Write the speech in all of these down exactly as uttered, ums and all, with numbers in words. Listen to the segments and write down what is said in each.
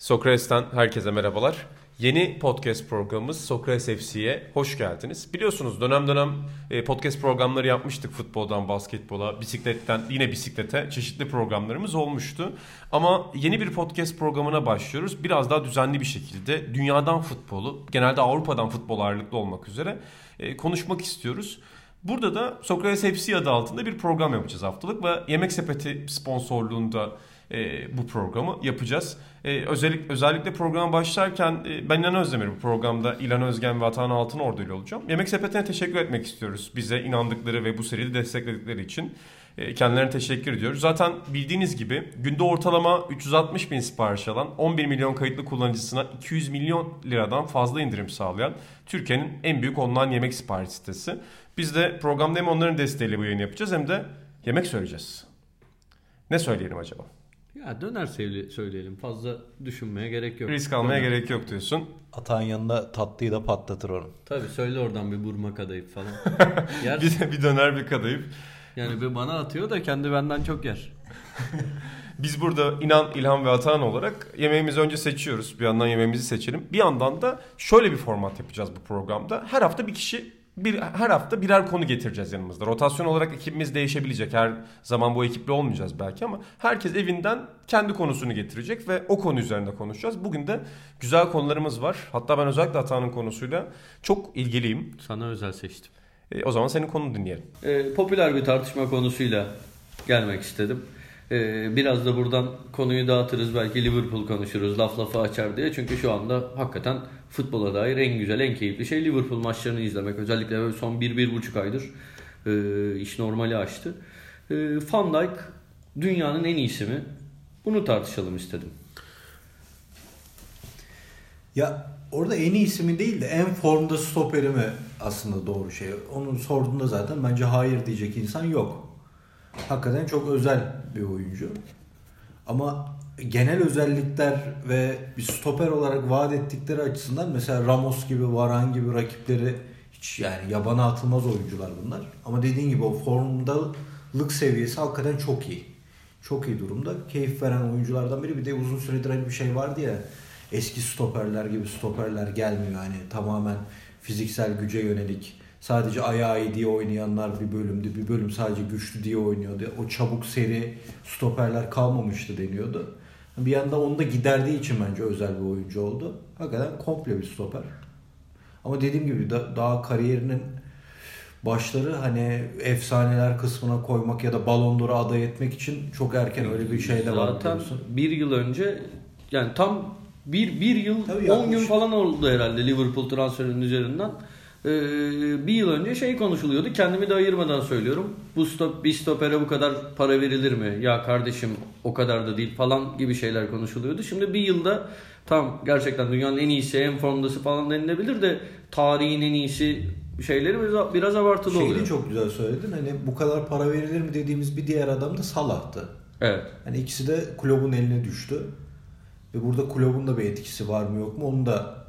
Sokrates'ten herkese merhabalar. Yeni podcast programımız Sócrates F C'ye hoş geldiniz. Biliyorsunuz dönem dönem podcast programları yapmıştık. Futboldan basketbola, bisikletten yine bisiklete çeşitli programlarımız olmuştu. Ama yeni bir podcast programına başlıyoruz. Biraz daha düzenli bir şekilde dünyadan futbolu, genelde Avrupa'dan futbol ağırlıklı olmak üzere konuşmak istiyoruz. Burada da Sócrates F C adı altında bir program yapacağız haftalık ve Yemek Sepeti sponsorluğunda E, bu programı yapacağız. E, özellikle, özellikle programa başlarken e, ben İlhan Özdemir, bu programda İlhan Özgen ve Hatan Altın Ordu ile olacağım. Yemek Sepeti'ne teşekkür etmek istiyoruz. Bize inandıkları ve bu seriyi destekledikleri için e, kendilerine teşekkür ediyoruz. Zaten bildiğiniz gibi günde ortalama üç yüz altmış bin sipariş alan, on bir milyon kayıtlı kullanıcısına iki yüz milyon liradan fazla indirim sağlayan Türkiye'nin en büyük online yemek sipariş sitesi. Biz de programda hem onların desteğiyle bu yayını yapacağız hem de yemek söyleyeceğiz. Ne söyleyelim acaba? Ya döner söyleyelim. Fazla düşünmeye gerek yok. Risk almaya döner gerek yok diyorsun. Atağın yanında tatlıyı da patlatır onu. Tabii söyle oradan bir burma kadayıf falan. Yer. bir, bir döner bir kadayıf. Yani bir bana atıyor da kendi benden çok yer. Biz burada inan, ilham ve Hatan olarak yemeğimizi önce seçiyoruz. Bir yandan yemeğimizi seçelim. Bir yandan da şöyle bir format yapacağız bu programda. Her hafta bir kişi Bir, her hafta birer konu getireceğiz yanımızda. Rotasyon olarak ekibimiz değişebilecek. Her zaman bu ekiple olmayacağız belki ama herkes evinden kendi konusunu getirecek ve o konu üzerinde konuşacağız. Bugün de güzel konularımız var. Hatta ben özellikle Hatan'ın konusuyla çok ilgiliyim. Sana özel seçtim. E, o zaman senin konunu dinleyelim. E, popüler bir tartışma konusuyla gelmek istedim. E, biraz da buradan konuyu dağıtırız. Belki Liverpool konuşuruz. Laf lafı açar diye. Çünkü şu anda hakikaten futbola dair en güzel, en keyifli şey Liverpool maçlarını izlemek. Özellikle son bir bir buçuk aydır e, iş normali aştı. E, Van Dijk dünyanın en iyisi mi? Bunu tartışalım istedim. Ya orada en iyisi mi değil de en formda stoperi mi aslında doğru şey. Onu sorduğunda zaten bence hayır diyecek insan yok. Hakikaten çok özel bir oyuncu. Ama genel özellikler ve bir stoper olarak vaat ettikleri açısından mesela Ramos gibi, Varane gibi rakipleri hiç yani yabana atılmaz oyuncular bunlar. Ama dediğin gibi o formdalık seviyesi hakikaten çok iyi. Çok iyi durumda. Keyif veren oyunculardan biri. Bir de uzun süredir hani bir şey vardı ya, eski stoperler gibi stoperler gelmiyor. Hani tamamen fiziksel güce yönelik. Sadece ayağı iyi diye oynayanlar bir bölümdü. Bir bölüm sadece güçlü diye oynuyordu. O çabuk seri stoperler kalmamıştı deniyordu. Bir yanda onu da giderdiği için bence özel bir oyuncu oldu. Hakikaten komple bir stoper. Ama dediğim gibi da, daha kariyerinin başları hani efsaneler kısmına koymak ya da Ballon d'Or'a aday etmek için çok erken, öyle bir şey de var. Zaten bir yıl önce yani tam bir, bir yıl tabii on yapmış. Gün falan oldu herhalde Liverpool transferinin üzerinden. Ee, bir yıl önce şey konuşuluyordu, kendimi de ayırmadan söylüyorum, bu stop, bir stopere bu kadar para verilir mi ya kardeşim, o kadar da değil falan gibi şeyler konuşuluyordu. Şimdi bir yılda tam gerçekten dünyanın en iyisi, en formdası falan denilebilir de tarihin en iyisi şeyleri biraz, biraz abartılı Şeyi oluyor. Şeyi çok güzel söyledin, hani bu kadar para verilir mi dediğimiz bir diğer adam da Salah'tı. Evet. Hani ikisi de kulübün eline düştü ve burada kulübün da bir etkisi var mı yok mu onu da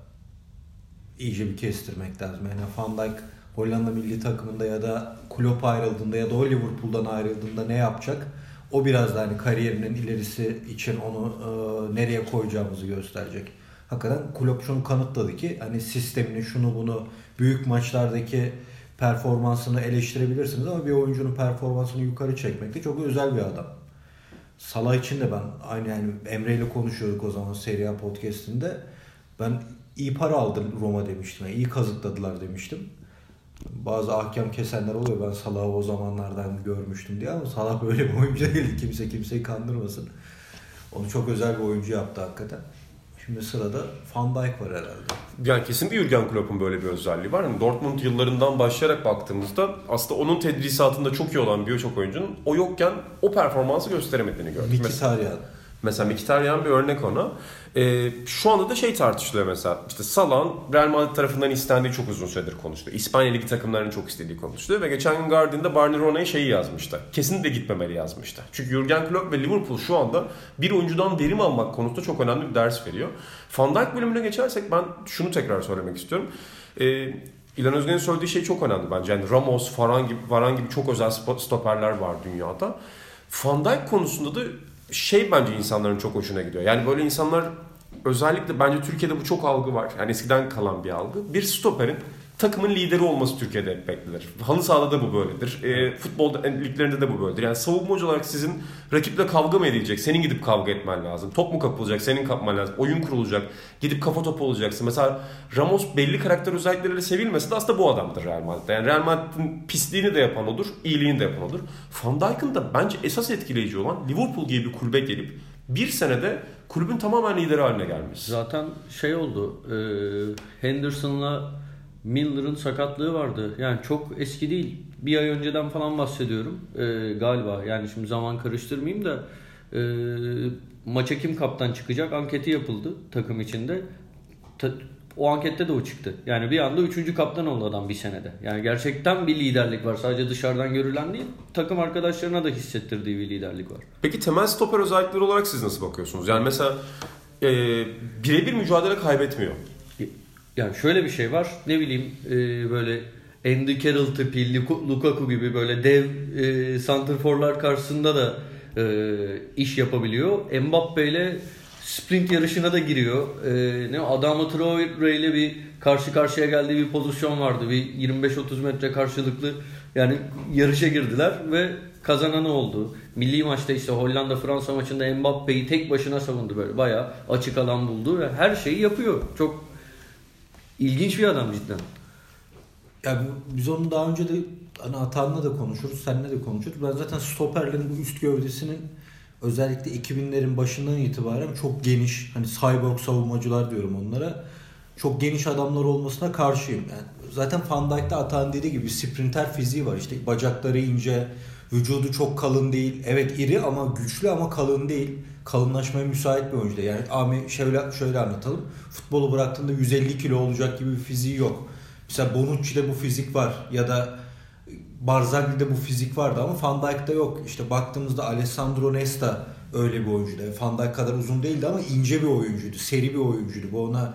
iyice bir kestirmek lazım. Yani Van Dijk Hollanda milli takımında ya da Klopp ayrıldığında ya da o Liverpool'dan ayrıldığında ne yapacak? O biraz da hani kariyerinin ilerisi için onu e, nereye koyacağımızı gösterecek. Hakikaten Klopp şunu kanıtladı ki hani sistemini, şunu bunu, büyük maçlardaki performansını eleştirebilirsiniz ama bir oyuncunun performansını yukarı çekmekte çok özel bir adam. Salah için de ben aynı yani Emre ile konuşuyorduk o zaman Serie A podcast'inde. Ben İyi para aldı Roma demiştim. Yani iyi kazıkladılar demiştim. Bazı ahkam kesenler oluyor. Ben Salah'ı o zamanlardan görmüştüm diye ama Salah böyle bir oyuncu değil. Kimse kimseyi kandırmasın. Onu çok özel bir oyuncu yaptı hakikaten. Şimdi sırada Van Dijk var herhalde. Yani kesin bir Jürgen Klopp'un böyle bir özelliği var. Yani Dortmund yıllarından başlayarak baktığımızda aslında onun tedrisatında çok iyi olan birçok oyuncunun o yokken o performansı gösteremediğini gördük. Mkhitaryan. Mesela Mkhitaryan bir örnek ona. Ee, şu anda da şey tartışılıyor mesela. İşte Salah'ın Real Madrid tarafından istendiği çok uzun süredir konuşuluyor. İspanya Ligi takımlarının çok istediği konuşuluyor. Ve geçen gün Guardian'da Barnerona'ya şeyi yazmıştı. Kesinlikle gitmemeli yazmıştı. Çünkü Jürgen Klopp ve Liverpool şu anda bir oyuncudan verim almak konusunda çok önemli bir ders veriyor. Van Dijk bölümüne geçersek ben şunu tekrar söylemek istiyorum. Ee, İlhan Özgen'in söylediği şey çok önemli bence. Yani Ramos, Varane gibi, Varane gibi çok özel stoperler var dünyada. Van Dijk konusunda da şey bence insanların çok hoşuna gidiyor. Yani böyle insanlar özellikle bence Türkiye'de bu çok algı var. Yani eskiden kalan bir algı. Bir stoperin takımın lideri olması Türkiye'de hep beklenir. Halı sahada da bu böyledir. E, futbol liglerinde de bu böyledir. Yani savunmacı olarak sizin rakiple kavga mı edilecek? Senin gidip kavga etmen lazım. Top mu kapılacak? Senin kapman lazım. Oyun kurulacak. Gidip kafa topu olacaksın. Mesela Ramos belli karakter özellikleriyle sevilmesi de aslında bu adamdır Real Madrid'de. Yani Real Madrid'in pisliğini de yapan odur, iyiliğini de yapan odur. Van Dijk'ın da bence esas etkileyici olan Liverpool gibi bir kulübe gelip bir senede kulübün tamamen lideri haline gelmiş. Zaten şey oldu. E, Henderson'la Miller'ın sakatlığı vardı. Yani çok eski değil. Bir ay önceden falan bahsediyorum. Ee, galiba. Yani şimdi zaman karıştırmayayım da e, maça kim kaptan çıkacak anketi yapıldı takım içinde. Ta, o ankette de o çıktı. Yani bir anda üçüncü kaptan oldu adam bir senede. Yani gerçekten bir liderlik var. Sadece dışarıdan görülen değil, takım arkadaşlarına da hissettirdiği bir liderlik var. Peki temel stoper özellikleri olarak siz nasıl bakıyorsunuz? Yani mesela e, birebir mücadele kaybetmiyor. Yani şöyle bir şey var, ne bileyim e, böyle Andy Carroll tipi, Lukaku gibi böyle dev e, santrforlar karşısında da e, iş yapabiliyor. Mbappe ile sprint yarışına da giriyor. E, ne Adamo Traore ile bir karşı karşıya geldiği bir pozisyon vardı. Bir yirmi beş otuz metre karşılıklı yani yarışa girdiler ve kazananı oldu. Milli maçta işte Hollanda-Fransa maçında Mbappe'yi tek başına savundu böyle. Bayağı açık alan buldu ve her şeyi yapıyor. Çok İlginç bir adam cidden. Ya biz onu daha önce de hani Hatan'la da konuşuruz, seninle de konuşuruz. Ben zaten stoperlerin bu üst gövdesinin özellikle iki binlerin başından itibaren çok geniş, hani cyborg savunmacılar diyorum onlara. Çok geniş adamlar olmasına karşıyım. Yani zaten Van Dijk'te Hatan'ın dediği gibi sprinter fiziği var. İşte bacakları ince, vücudu çok kalın değil. Evet iri ama güçlü ama kalın değil. Kalınlaşmaya müsait bir oyuncu da. Yani abi şöyle, şöyle anlatalım. Futbolu bıraktığında yüz elli kilo olacak gibi bir fiziği yok. Mesela Bonucci'de bu fizik var. Ya da Barzaghi'de bu fizik vardı ama Van Dijk'te yok. İşte baktığımızda Alessandro Nesta öyle bir oyuncuydu. Van Dijk kadar uzun değildi ama ince bir oyuncuydu. Seri bir oyuncuydu. Bu ona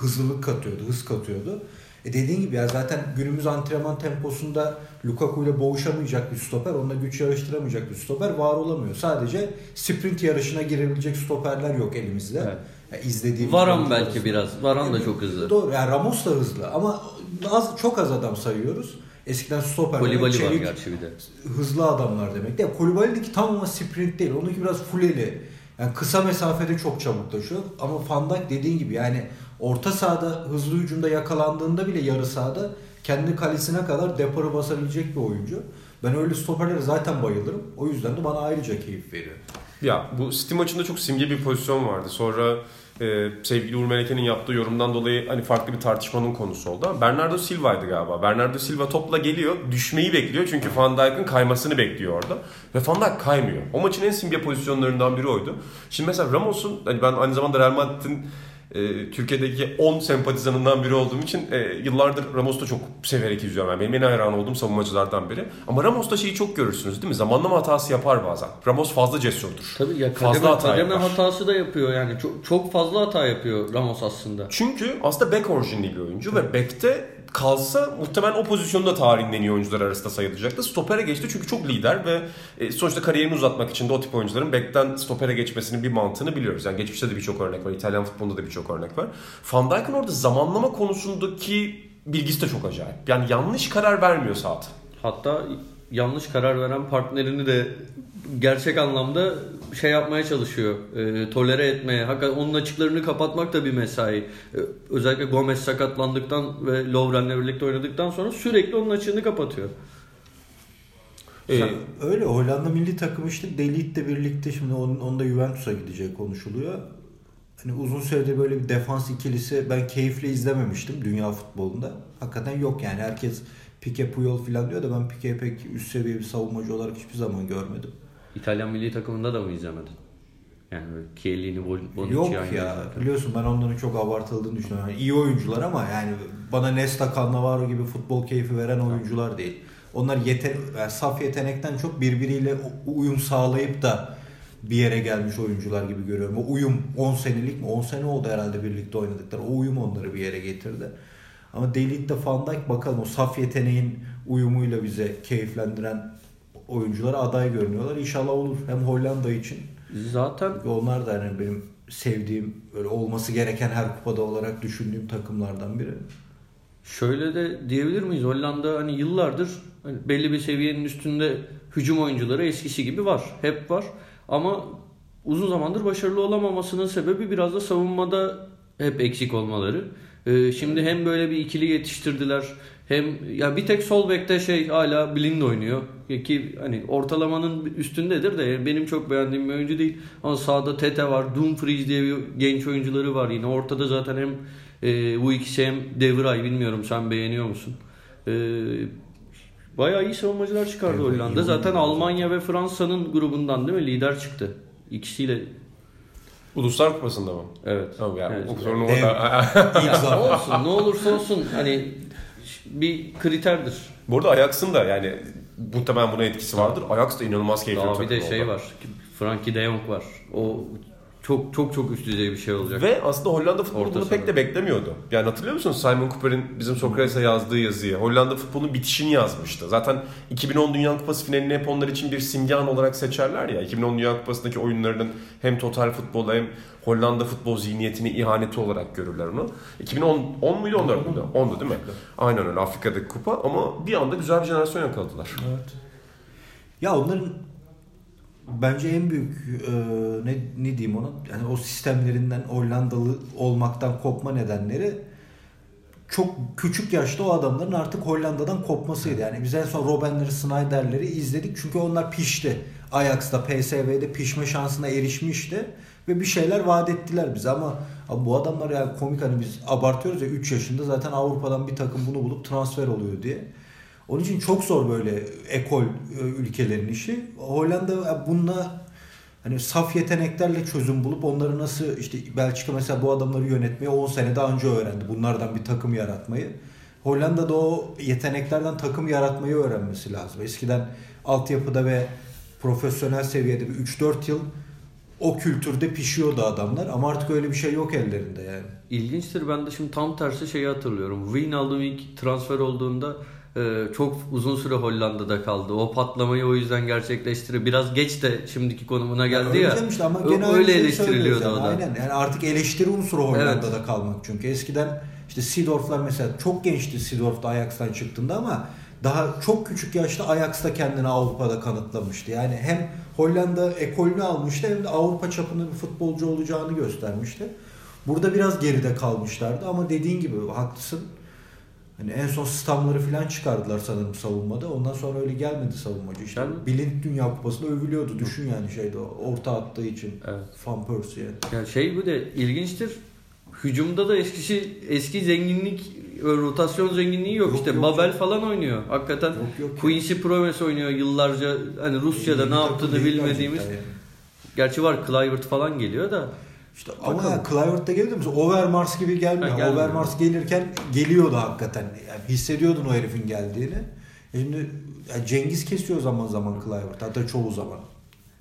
hızlılık katıyordu, hız katıyordu. E dediğin gibi ya zaten günümüz antrenman temposunda Lukaku ile boğuşamayacak bir stoper, onunla güç yarıştıramayacak bir stoper var olamıyor. Sadece sprint yarışına girebilecek stoperler yok elimizde. Evet. Yani izlediğimiz Varane belki arasında. Biraz. Varane yani, da çok hızlı. Doğru. Yani Ramos da hızlı ama az çok az adam sayıyoruz. Eskiden stoper demek çelik, de. hızlı adamlar demek. Ya Koulibaly'deki tam ama sprint değil. Onunki biraz fuleli. Yani kısa mesafede çok çabuklaşıyor ama Van Dijk dediğin gibi yani orta sahada hızlı hücumda yakalandığında bile yarı sahada kendi kalesine kadar depara basabilecek bir oyuncu. Ben öyle stoperlere zaten bayılırım. O yüzden de bana ayrıca keyif veriyor. Ya bu City maçında çok simge bir pozisyon vardı. Sonra e, sevgili Uğur Meleke'nin yaptığı yorumdan dolayı hani farklı bir tartışmanın konusu oldu. Bernardo Silva'ydı galiba. Bernardo Silva topla geliyor. Düşmeyi bekliyor. Çünkü Van Dijk'ın kaymasını bekliyor orada. Ve Van Dijk kaymıyor. O maçın en simge pozisyonlarından biri oydu. Şimdi mesela Ramos'un, hani ben aynı zamanda Real Madrid'in Türkiye'deki on sempatizanından biri olduğum için e, yıllardır Ramos'ta çok severek izliyorum. Yani benim en hayran olduğum savunmacılardan biri. Ama Ramos'ta şeyi çok görürsünüz değil mi? Zamanlama hatası yapar bazen. Ramos fazla cesurdur. Tabii ya kademe, fazla hata kademe yapar. Hatası da yapıyor yani. Çok, çok fazla hata yapıyor Ramos aslında. Çünkü aslında bek orijinli bir oyuncu evet. Ve bekte kalsa muhtemelen o pozisyonda tarihin en iyi oyuncular arasında sayılacaktı. Stopere geçti çünkü çok lider ve sonuçta kariyerini uzatmak için de o tip oyuncuların bekten stopere geçmesinin bir mantığını biliyoruz. Yani geçmişte de birçok örnek var. İtalyan futbolunda da birçok örnek var. Van Dijk'ın orada zamanlama konusundaki bilgisi de çok acayip. Yani yanlış karar vermiyor saat. Hatta yanlış karar veren partnerini de gerçek anlamda şey yapmaya çalışıyor, e, tolere etmeye, hakikaten onun açıklarını kapatmak da bir mesai. E, özellikle Gomez sakatlandıktan ve Lovren'le birlikte oynadıktan sonra sürekli onun açığını kapatıyor. Ee, Sen, öyle Hollanda milli takımı işte De Ligt'le birlikte şimdi onun, onun da Juventus'a gideceği konuşuluyor. Hani uzun süredir böyle bir defans ikilisi ben keyifle izlememiştim dünya futbolunda. Hakikaten yok yani herkes Pique Puyol falan diyor da ben Pique'yi pek üst seviye bir savunmacı olarak hiçbir zaman görmedim. İtalyan milli takımında da mı izlemedin? Yani Chiellini, Bonucci... Yok ya. Biliyorsun ben onların çok abartıldığını düşünüyorum. Yani iyi oyuncular ama yani bana Nesta, Cannavaro gibi futbol keyfi veren oyuncular değil. Onlar yeten- yani saf yetenekten çok birbiriyle uyum sağlayıp da bir yere gelmiş oyuncular gibi görüyorum. O uyum on senelik mi? on sene oldu herhalde birlikte oynadıkları. O uyum onları bir yere getirdi. Ama De Ligt'te Van Dijk bakalım o saf yeteneğin uyumuyla bize keyiflendiren oyunculara aday görünüyorlar. İnşallah olur. Hem Hollanda için. Zaten onlar da yani benim sevdiğim, böyle olması gereken her kupada olarak düşündüğüm takımlardan biri. Şöyle de diyebilir miyiz? Hollanda hani yıllardır hani belli bir seviyenin üstünde hücum oyuncuları eskisi gibi var. Hep var. Ama uzun zamandır başarılı olamamasının sebebi biraz da savunmada hep eksik olmaları. Ee, şimdi hem böyle bir ikili yetiştirdiler, hem ya bir tek sol bekte şey hala Blind oynuyor ki hani ortalamanın üstündedir de benim çok beğendiğim bir oyuncu değil. Ama sağda Tete var, Dumfries diye bir genç oyuncuları var yine. Ortada zaten hem e, bu ikisi hem De Vrij, bilmiyorum sen beğeniyor musun? E, bayağı iyi savunmacılar çıkardı evet, Hollanda. Zaten Almanya ve Fransa'nın grubundan değil mi lider çıktı ikisiyle. Uluslar Kupası'nda mı? Evet. Tamam yani. Evet. Sorun orada. Olsun, ne olursa olsun hani bir kriterdir. Bu arada Ajax'ın da yani muhtemelen buna etkisi vardır. Ajax da inanılmaz keyifli bir takım oldu. Bir de şey oldu. Var. Frankie de Jong var. O çok çok çok üst düzey bir şey olacak. Ve aslında Hollanda futbolu bunu pek de beklemiyordu. Yani hatırlıyor musunuz Simon Cooper'in bizim Sokrates'e yazdığı yazıyı? Hollanda futbolunun bitişini yazmıştı. Zaten iki bin on Dünya Kupası finalini hep onlar için bir simge an olarak seçerler ya. iki bin on Dünya Kupası'ndaki oyunlarının hem total futbola hem Hollanda futbol zihniyetini ihaneti olarak görürler onu. iki bin on muydu on dört müydü? ondu değil mi? Aynen öyle, Afrika'daki kupa ama bir anda güzel bir jenerasyon yakaladılar. Evet. Ya onların bence en büyük e, ne ne diyeyim ona, yani o sistemlerinden Hollandalı olmaktan kopma nedenleri çok küçük yaşta o adamların artık Hollanda'dan kopmasıydı. Yani biz en son Robben'leri, Snyder'leri izledik çünkü onlar pişti. Ajax'ta, P S V'de pişme şansına erişmişti ve bir şeyler vaat ettiler bize ama abi bu adamlar yani komik, hani biz abartıyoruz ya üç yaşında zaten Avrupa'dan bir takım bunu bulup transfer oluyor diye. Onun için çok zor böyle ekol ülkelerin işi. Hollanda bununla hani saf yeteneklerle çözüm bulup onları nasıl, işte Belçika mesela bu adamları yönetmeyi on sene daha önce öğrendi. Bunlardan bir takım yaratmayı. Hollanda'da o yeteneklerden takım yaratmayı öğrenmesi lazım. Eskiden altyapıda ve profesyonel seviyede bir üç dört yıl o kültürde pişiyordu adamlar ama artık öyle bir şey yok ellerinde yani. İlginçtir, ben de şimdi tam tersi şeyi hatırlıyorum. Wijnaldum ilk transfer olduğunda çok uzun süre Hollanda'da kaldı. O patlamayı o yüzden gerçekleştiriyor. Biraz geç de şimdiki konumuna geldi ya. Öyle, ya. Ama genel öyle eleştiriliyordu yani. O da. Aynen. Yani artık eleştiri unsuru Hollanda'da evet. Kalmak. Çünkü eskiden işte Seedorf'lar mesela çok gençti, Seedorf'da Ajax'tan çıktığında ama daha çok küçük yaşta Ajax'ta kendini Avrupa'da kanıtlamıştı. Yani hem Hollanda ekolünü almıştı hem de Avrupa çapında bir futbolcu olacağını göstermişti. Burada biraz geride kalmışlardı ama dediğin gibi haklısın. Hani en son stamları falan çıkardılar sanırım savunmada. Ondan sonra öyle gelmedi savunmacı. İşte yani, Blind Dünya Kupası'nda övülüyordu. Düşün yani şeyde orta attığı için. Evet. Van Persie'ye. Yani şey bu da ilginçtir. Hücumda da eskisi eski zenginlik, rotasyon zenginliği yok. yok işte yok, Babel yok. Falan oynuyor. Hakikaten yok, yok. Quincy Promes oynuyor yıllarca. Hani Rusya'da e, ne yaptığını bilmediğimiz. Yani. Gerçi var Kluivert falan geliyor da. İşte ama ya Kluivert'te geliyordu mesela Overmars gibi gelmiyor. Ha, Overmars gelirken geliyordu hakikaten. Yani hissediyordun o herifin geldiğini. Şimdi yani Cengiz kesiyor zaman zaman Kluivert. Hatta çoğu zaman.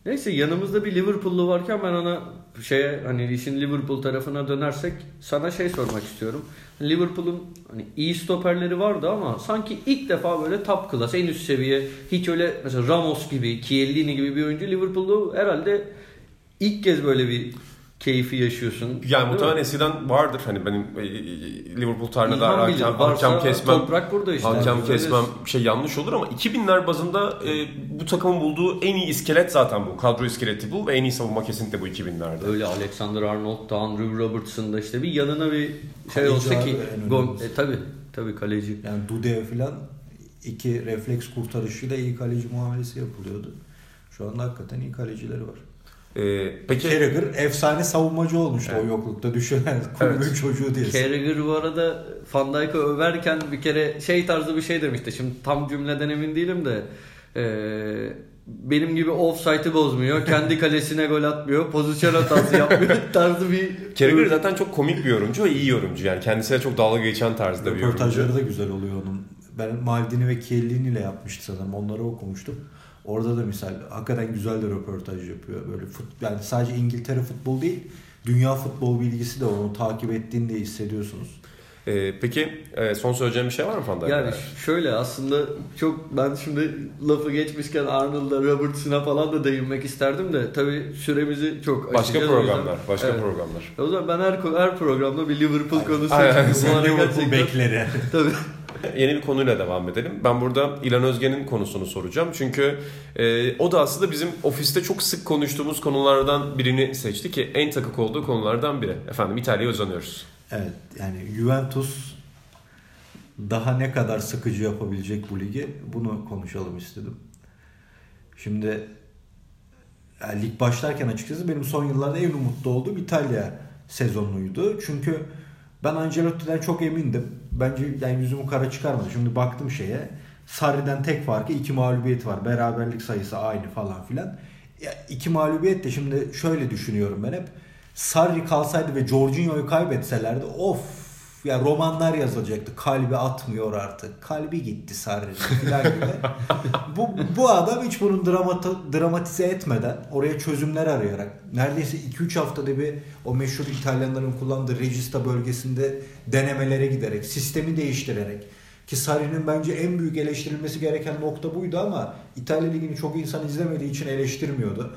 Neyse yanımızda bir Liverpool'lu varken ben ona şeye hani işin Liverpool tarafına dönersek sana şey sormak istiyorum. Liverpool'un hani iyi stoperleri vardı ama sanki ilk defa böyle top class, en üst seviye, hiç öyle mesela Ramos gibi, Chiellini gibi bir oyuncu Liverpool'lu herhalde ilk kez böyle bir keyfi yaşıyorsun. Yani muhtemelen eskiden vardır. Hani benim Liverpool tarihinde daha hakem kesmem, işte, hakem yani, kesmem bir şey yanlış olur ama iki binler bazında e, bu takımın bulduğu en iyi iskelet zaten bu. Kadro iskeleti bu ve en iyi savunma kesinlikle bu iki binlerde. Öyle Alexander Arnold'dan, Rob Robertson'da işte bir yanına bir şey olsa ki Gom- e, tabii tabii kaleci. Yani Dude falan iki refleks kurtarışıyla iyi kaleci muamelesi yapılıyordu. Şu anda hakikaten iyi kalecileri var. Ee, peki Carragher efsane savunmacı olmuştu yani. O yoklukta düşünen kulübün evet. Çocuğu diye. Carragher bu arada Van Dijk'ı överken bir kere şey tarzı bir şey demişti. Şimdi tam cümleden emin değilim de e, benim gibi offside'ı bozmuyor, kendi kalesine gol atmıyor, pozisyon hatası yapmıyor tarzı bir. Carragher zaten çok komik bir yorumcu ve iyi yorumcu yani kendisine çok dalga geçen tarzda bir yorumcu. Röportajları da güzel oluyor onun. Ben Maldini ve Chiellini ile yapmıştı sanırım, onları okumuştum. Orada da misal hakikaten güzel de röportaj yapıyor. Böyle fut, yani sadece İngiltere futbolu değil, dünya futbol bilgisi de onu takip ettiğini de hissediyorsunuz. Ee, peki son söyleyeceğim bir şey var mı Van Dijk'e? Yani şöyle, aslında çok ben şimdi lafı geçmişken Arnold'a, Robertson'a falan da değinmek isterdim de tabii süremizi çok başka programlar, başka evet. programlar. O zaman ben her her programda bir Liverpool konusu için Liverpool bekleri. Tabii. Yeni bir konuyla devam edelim. Ben burada İlhan Özgen'in konusunu soracağım. Çünkü e, o da aslında bizim ofiste çok sık konuştuğumuz konulardan birini seçti ki en takık olduğu konulardan biri. Efendim, İtalya'ya uzanıyoruz. Evet, yani Juventus daha ne kadar sıkıcı yapabilecek bu ligi, bunu konuşalım istedim. Şimdi yani lig başlarken açıkçası benim son yıllarda en umutlu olduğum İtalya sezonuydu. Çünkü ben Ancelotti'den çok emindim. Bence yani yüzümü kara çıkarmadı. Şimdi baktım şeye. Sarri'den tek farkı iki mağlubiyet var. Beraberlik sayısı aynı falan filan. Ya iki mağlubiyet de şimdi şöyle düşünüyorum ben hep. Sarri kalsaydı ve Jorginho'yu kaybetselerdi of ya, romanlar yazılacaktı. Kalbi atmıyor artık. Kalbi gitti Sarri'nin filan gibi. bu, bu adam hiç bunu dramata, dramatize etmeden oraya çözümler arayarak neredeyse iki üç haftada bir o meşhur İtalyanların kullandığı Regista bölgesinde denemelere giderek, sistemi değiştirerek ki Sarri'nin bence en büyük eleştirilmesi gereken nokta buydu ama İtalya Ligi'ni çok insan izlemediği için eleştirmiyordu.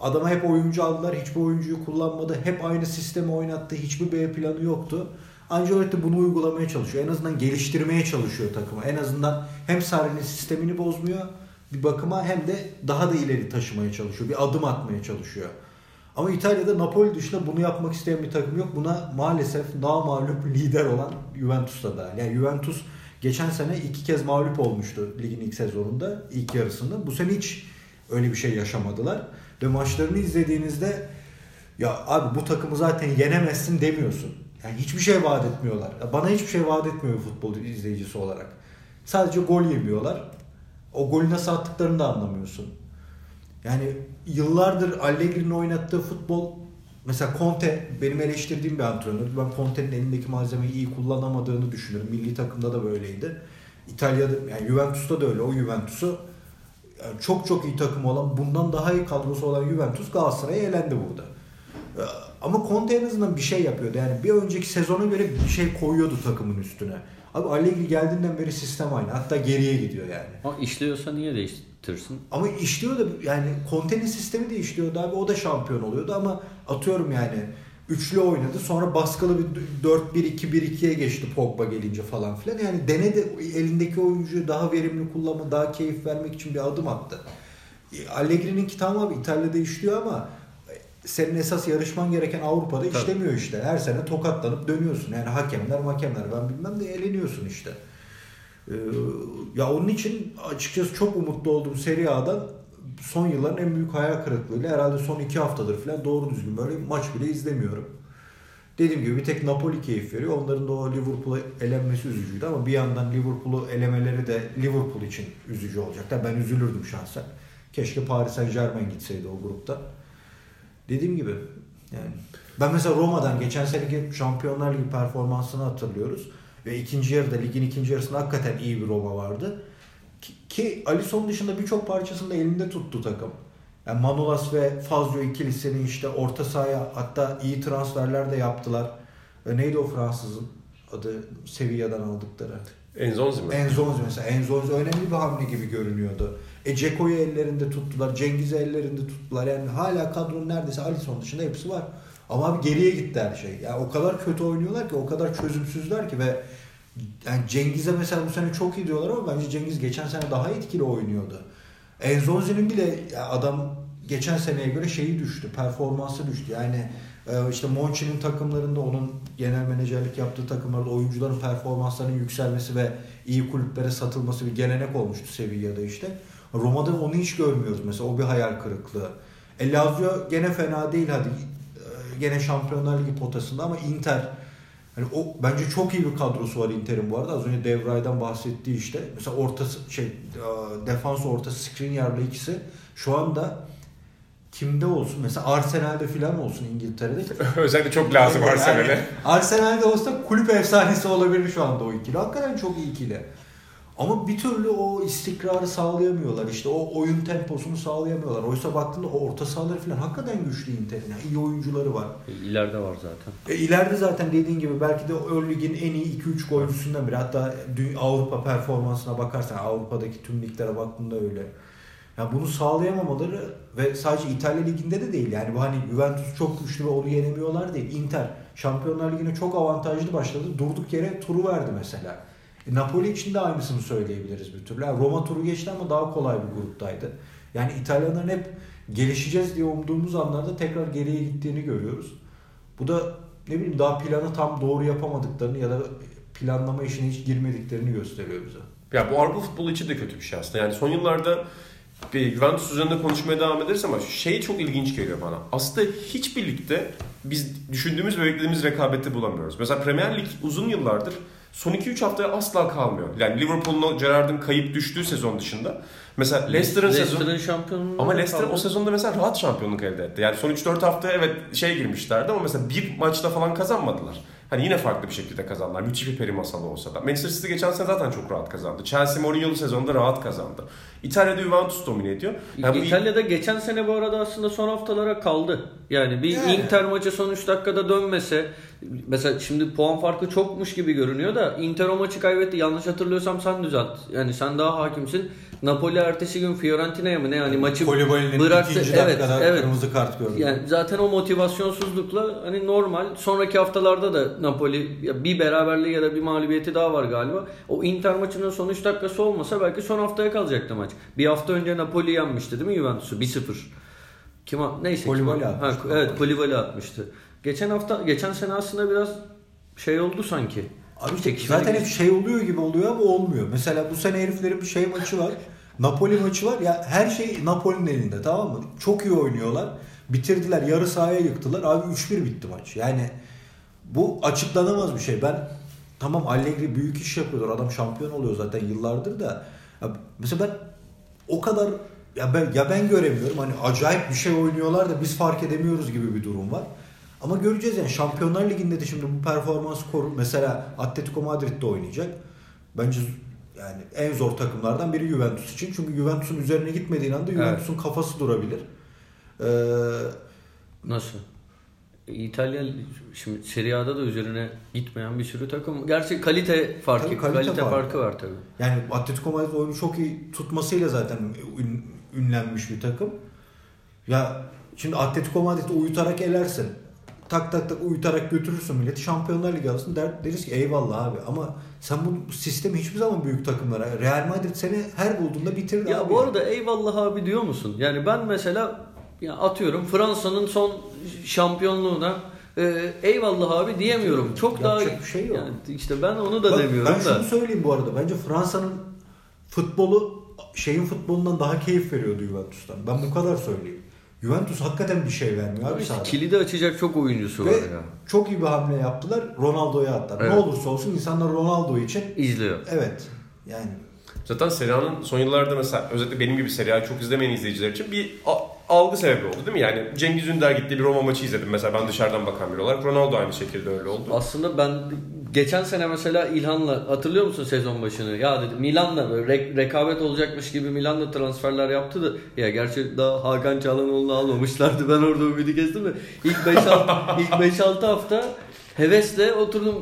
Adama hep oyuncu aldılar. Hiçbir oyuncuyu kullanmadı. Hep aynı sistemi oynattı. Hiçbir B planı yoktu. Ancelotti bunu uygulamaya çalışıyor. En azından geliştirmeye çalışıyor takımı. En azından hem Sarri'nin sistemini bozmuyor bir bakıma, hem de daha da ileri taşımaya çalışıyor. Bir adım atmaya çalışıyor. Ama İtalya'da Napoli dışında bunu yapmak isteyen bir takım yok. Buna maalesef namağlup lider olan Juventus'ta da. Yani Juventus geçen sene iki kez mağlup olmuştu ligin ilk sezonunda, ilk yarısında. Bu sene hiç öyle bir şey yaşamadılar. Ve maçlarını izlediğinizde ya abi bu takımı zaten yenemezsin demiyorsun. Yani hiçbir şey vaat etmiyorlar. Bana hiçbir şey vaat etmiyor futbol izleyicisi olarak. Sadece gol yemiyorlar. O golü nasıl attıklarını da anlamıyorsun. Yani yıllardır Allegri'nin oynattığı futbol, mesela Conte benim eleştirdiğim bir antrenördü. Ben Conte'nin elindeki malzemeyi iyi kullanamadığını düşünüyorum. Milli takımda da böyleydi. İtalya'da, yani Juventus'ta da öyle. O Juventus'u yani çok çok iyi takım olan, bundan daha iyi kadrosu olan Juventus Galatasaray'a elendi burada. Ama Conte en azından bir şey yapıyordu. Yani bir önceki sezona göre bir şey koyuyordu takımın üstüne. Abi Allegri geldiğinden beri sistem aynı. Hatta geriye gidiyor yani. Ama işliyorsa niye değiştirsin? Ama işliyor da yani Conte'nin sistemi de işliyordu abi. O da şampiyon oluyordu ama atıyorum yani üçlü oynadı. Sonra baskılı bir dört bir iki bir iki'ye geçti Pogba gelince falan filan. Yani denedi, elindeki oyuncuyu daha verimli kullanma, daha keyif vermek için bir adım attı. Allegri'nin kitabı abi İtalya'da işliyor ama senin esas yarışman gereken Avrupa'da tabii işlemiyor işte. Her sene tokatlanıp dönüyorsun. Yani hakemler makemler ben bilmem de eğleniyorsun işte. Ee, ya onun için açıkçası çok umutlu olduğum Serie A'dan son yılların en büyük hayal kırıklığıyla herhalde son iki haftadır falan doğru düzgün böyle maç bile izlemiyorum. Dediğim gibi bir tek Napoli keyif veriyor. Onların da o Liverpool'a elenmesi üzücüydü ama bir yandan Liverpool'u elemeleri de Liverpool için üzücü olacaktı. Ben üzülürdüm şahsen. Keşke Paris Saint-Germain gitseydi o grupta. Dediğim gibi yani ben mesela Roma'dan geçen seneki Şampiyonlar Ligi performansını hatırlıyoruz. Ve ikinci yarıda, ligin ikinci yarısında hakikaten iyi bir Roma vardı. Ki, ki Alisson dışında birçok parçasını da elinde tuttu takım. Yani Manolas ve Fazio ikilisini işte orta sahaya, hatta iyi transferler de yaptılar. E neydi o Fransız'ın adı Sevilla'dan aldıkları? N'Zonzi mi? N'Zonzi mesela. N'Zonzi önemli bir hamle gibi görünüyordu. E Ceko'yu ellerinde tuttular. Cengiz'i ellerinde tuttular. Yani hala kadronun neredeyse Alisson dışında hepsi var. Ama abi geriye gitti her şey. Yani o kadar kötü oynuyorlar ki, o kadar çözümsüzler ki ve yani Cengiz'e mesela bu sene çok iyi diyorlar ama bence Cengiz geçen sene daha etkili oynuyordu. N'Zonzi'nin bile adam geçen seneye göre şeyi düştü. Performansı düştü. Yani işte Monchi'nin takımlarında, onun genel menajerlik yaptığı takımlarda oyuncuların performanslarının yükselmesi ve iyi kulüplere satılması bir gelenek olmuştu Sevilla'da işte. Roma'da onu hiç görmüyoruz mesela. O bir hayal kırıklığı. E Lazio gene fena değil, hadi gene Şampiyonlar Ligi potasında ama Inter hani o bence çok iyi bir kadrosu var Inter'in bu arada. Az önce De Vrij'den bahsettiği işte. Mesela ortası şey defans ortası Skriniar'la ikisi şu anda kimde olsun? Mesela Arsenal'de filan olsun İngiltere'de. Özellikle çok lazım yani Arsenal'e. Arsenal'de olsa kulüp efsanesi olabilir şu anda o ikili. Hakikaten çok iyi ikili. Ama bir türlü o istikrarı sağlayamıyorlar. İşte o oyun temposunu sağlayamıyorlar. Oysa baktığında o orta sahaları falan hakikaten güçlü Inter'in. İyi oyuncuları var. E, ileride var zaten. E, ileride zaten dediğin gibi belki de o ligin en iyi iki üç golcüsünden biri. Hatta Avrupa performansına bakarsan, Avrupa'daki tüm liglere baktığında öyle. Yani bunu sağlayamamaları ve sadece İtalya Ligi'nde de değil. Yani bu hani Juventus çok güçlü ve onu yenemiyorlar değil. Inter Şampiyonlar Ligi'ne çok avantajlı başladı. Durduk yere turu verdi mesela. Napoli için de aynısını söyleyebiliriz bir türlü. Yani Roma turu geçti ama daha kolay bir gruptaydı. Yani İtalyanların hep gelişeceğiz diye umduğumuz anlarda tekrar geriye gittiğini görüyoruz. Bu da ne bileyim daha planı tam doğru yapamadıklarını ya da planlama işine hiç girmediklerini gösteriyor bize. Ya bu Avrupa futbolu için de kötü bir şey aslında. Yani son yıllarda bir Juventus üzerinde konuşmaya devam ederiz ama şey çok ilginç geliyor bana. Aslında hiçbir ligde biz düşündüğümüz ve beklediğimiz rekabeti bulamıyoruz. Mesela Premier Lig uzun yıllardır son iki üç haftaya asla kalmıyor. Yani Liverpool'un o Gerrard'ın kayıp düştüğü sezon dışında. Mesela Leicester'ın, Leicester'ın sezon... Ama Leicester kaldı. O sezonda mesela rahat şampiyonluk elde etti. Yani son üç dört haftaya evet şey girmişlerdi ama mesela bir maçta falan kazanmadılar. Hani yine farklı bir şekilde kazandılar. Müthiş bir peri masalı olsa da. Manchester City geçen sene zaten çok rahat kazandı. Chelsea Mourinho'lu sezonda rahat kazandı. İtalya'da Juventus domine ediyor. Yani İtalya'da bu... geçen sene bu arada aslında son haftalara kaldı. Yani bir yani. Inter maçı son üç dakikada dönmese. Mesela şimdi puan farkı çokmuş gibi görünüyor da Inter o maçı kaybetti. Yanlış hatırlıyorsam sen düzelt. Yani sen daha hakimsin. Napoli ertesi gün Fiorentina'ya mı ne yani maçı bıraktı. Evet, evet. Kırmızı kart gördü. Yani zaten o motivasyonsuzlukla hani normal sonraki haftalarda da Napoli bir beraberliği ya da bir mağlubiyeti daha var galiba. O Inter maçının son üç dakikası olmasa belki son haftaya kalacaktı maç. Bir hafta önce Napoli yenmişti değil mi Juventus'u bir sıfır. Kim neyse Polivali atmıştı. Ha, evet, Polivali atmıştı. Geçen hafta geçen sene aslında biraz şey oldu sanki. Abi işte zaten hep şey oluyor gibi oluyor ama olmuyor. Mesela bu sene heriflerin bir şey maçı var. Napoli maçı var. Ya her şey Napoli'nin elinde, tamam mı? Çok iyi oynuyorlar. Bitirdiler. Yarı sahaya yıktılar. Abi üç bir bitti maç. Yani bu açıklanamaz bir şey. Ben tamam Allegri büyük iş yapıyordur. Adam şampiyon oluyor zaten yıllardır da. Ya mesela ben o kadar ya ben ya ben göremiyorum. Hani acayip bir şey oynuyorlar da biz fark edemiyoruz gibi bir durum var. Ama göreceğiz yani Şampiyonlar Ligi'nde de şimdi bu performans korur. Mesela Atletico Madrid'de oynayacak. Bence yani en zor takımlardan biri Juventus için. Çünkü Juventus'un üzerine gitmediği anda Juventus'un evet. kafası durabilir. Ee, Nasıl? İtalya şimdi Serie A'da da üzerine gitmeyen bir sürü takım. Gerçi kalite farkı, tabii, kalite, kalite farkı, farkı var tabii. Yani Atletico Madrid oyunu çok iyi tutmasıyla zaten ün, ünlenmiş bir takım. Ya şimdi Atletico Madrid'i uyutarak elersin. Tak tak tak uyutarak götürürsün milleti. Şampiyonlar Ligi alsın der, deriz ki eyvallah abi. Ama sen bu sistemi hiçbir zaman büyük takımlara, Real Madrid seni her bulduğunda bitirdi ya abi. Ya bu arada eyvallah abi diyor musun? Yani ben mesela ya atıyorum Fransa'nın son şampiyonluğuna e, eyvallah abi diyemiyorum. Çok yapacak daha bir şey yok. Yani işte ben onu da ben, demiyorum ben da. Ben şunu söyleyeyim bu arada. Bence Fransa'nın futbolu şeyin futbolundan daha keyif veriyordu Juventus'tan. Ben bu kadar söyleyeyim. Juventus hakikaten bir şey vermiyor abi sahada. Kilidi açacak çok oyuncusu ve var ya. Çok iyi bir hamle yaptılar. Ronaldo'ya attılar. Evet. Ne olursa olsun insanlar Ronaldo için izliyor. Evet. Yani zaten Serie A'nın son yıllarda mesela özellikle benim gibi Serie A'yı çok izlemeyen izleyiciler için bir algı sebebi oldu değil mi? Yani Cengiz Ünder gitti bir Roma maçı izledim mesela ben dışarıdan bakan biri olarak. Ronaldo aynı şekilde öyle oldu. Aslında ben geçen sene mesela İlhan'la hatırlıyor musun sezon başını? Ya dedim Milan'da böyle re- rekabet olacakmış gibi Milan'da transferler yaptı da ya gerçi daha Hakan Çalhanoğlu'nu almamışlardı. Ben orada ümidi kestim de ilk beş altı hafta hevesle oturdum.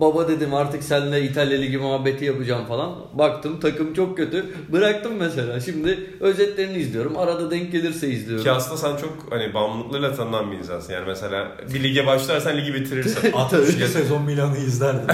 Baba dedim artık seninle İtalya Ligi muhabbeti yapacağım falan. Baktım takım çok kötü. Bıraktım mesela. Şimdi özetlerini izliyorum. Arada denk gelirse izliyorum. Ki aslında sen çok hani bağımlılıkla tanınan bir insansın. Yani mesela bir lige başlarsan ligi bitirirsen. altmış sezon Milan'ı izlerdin.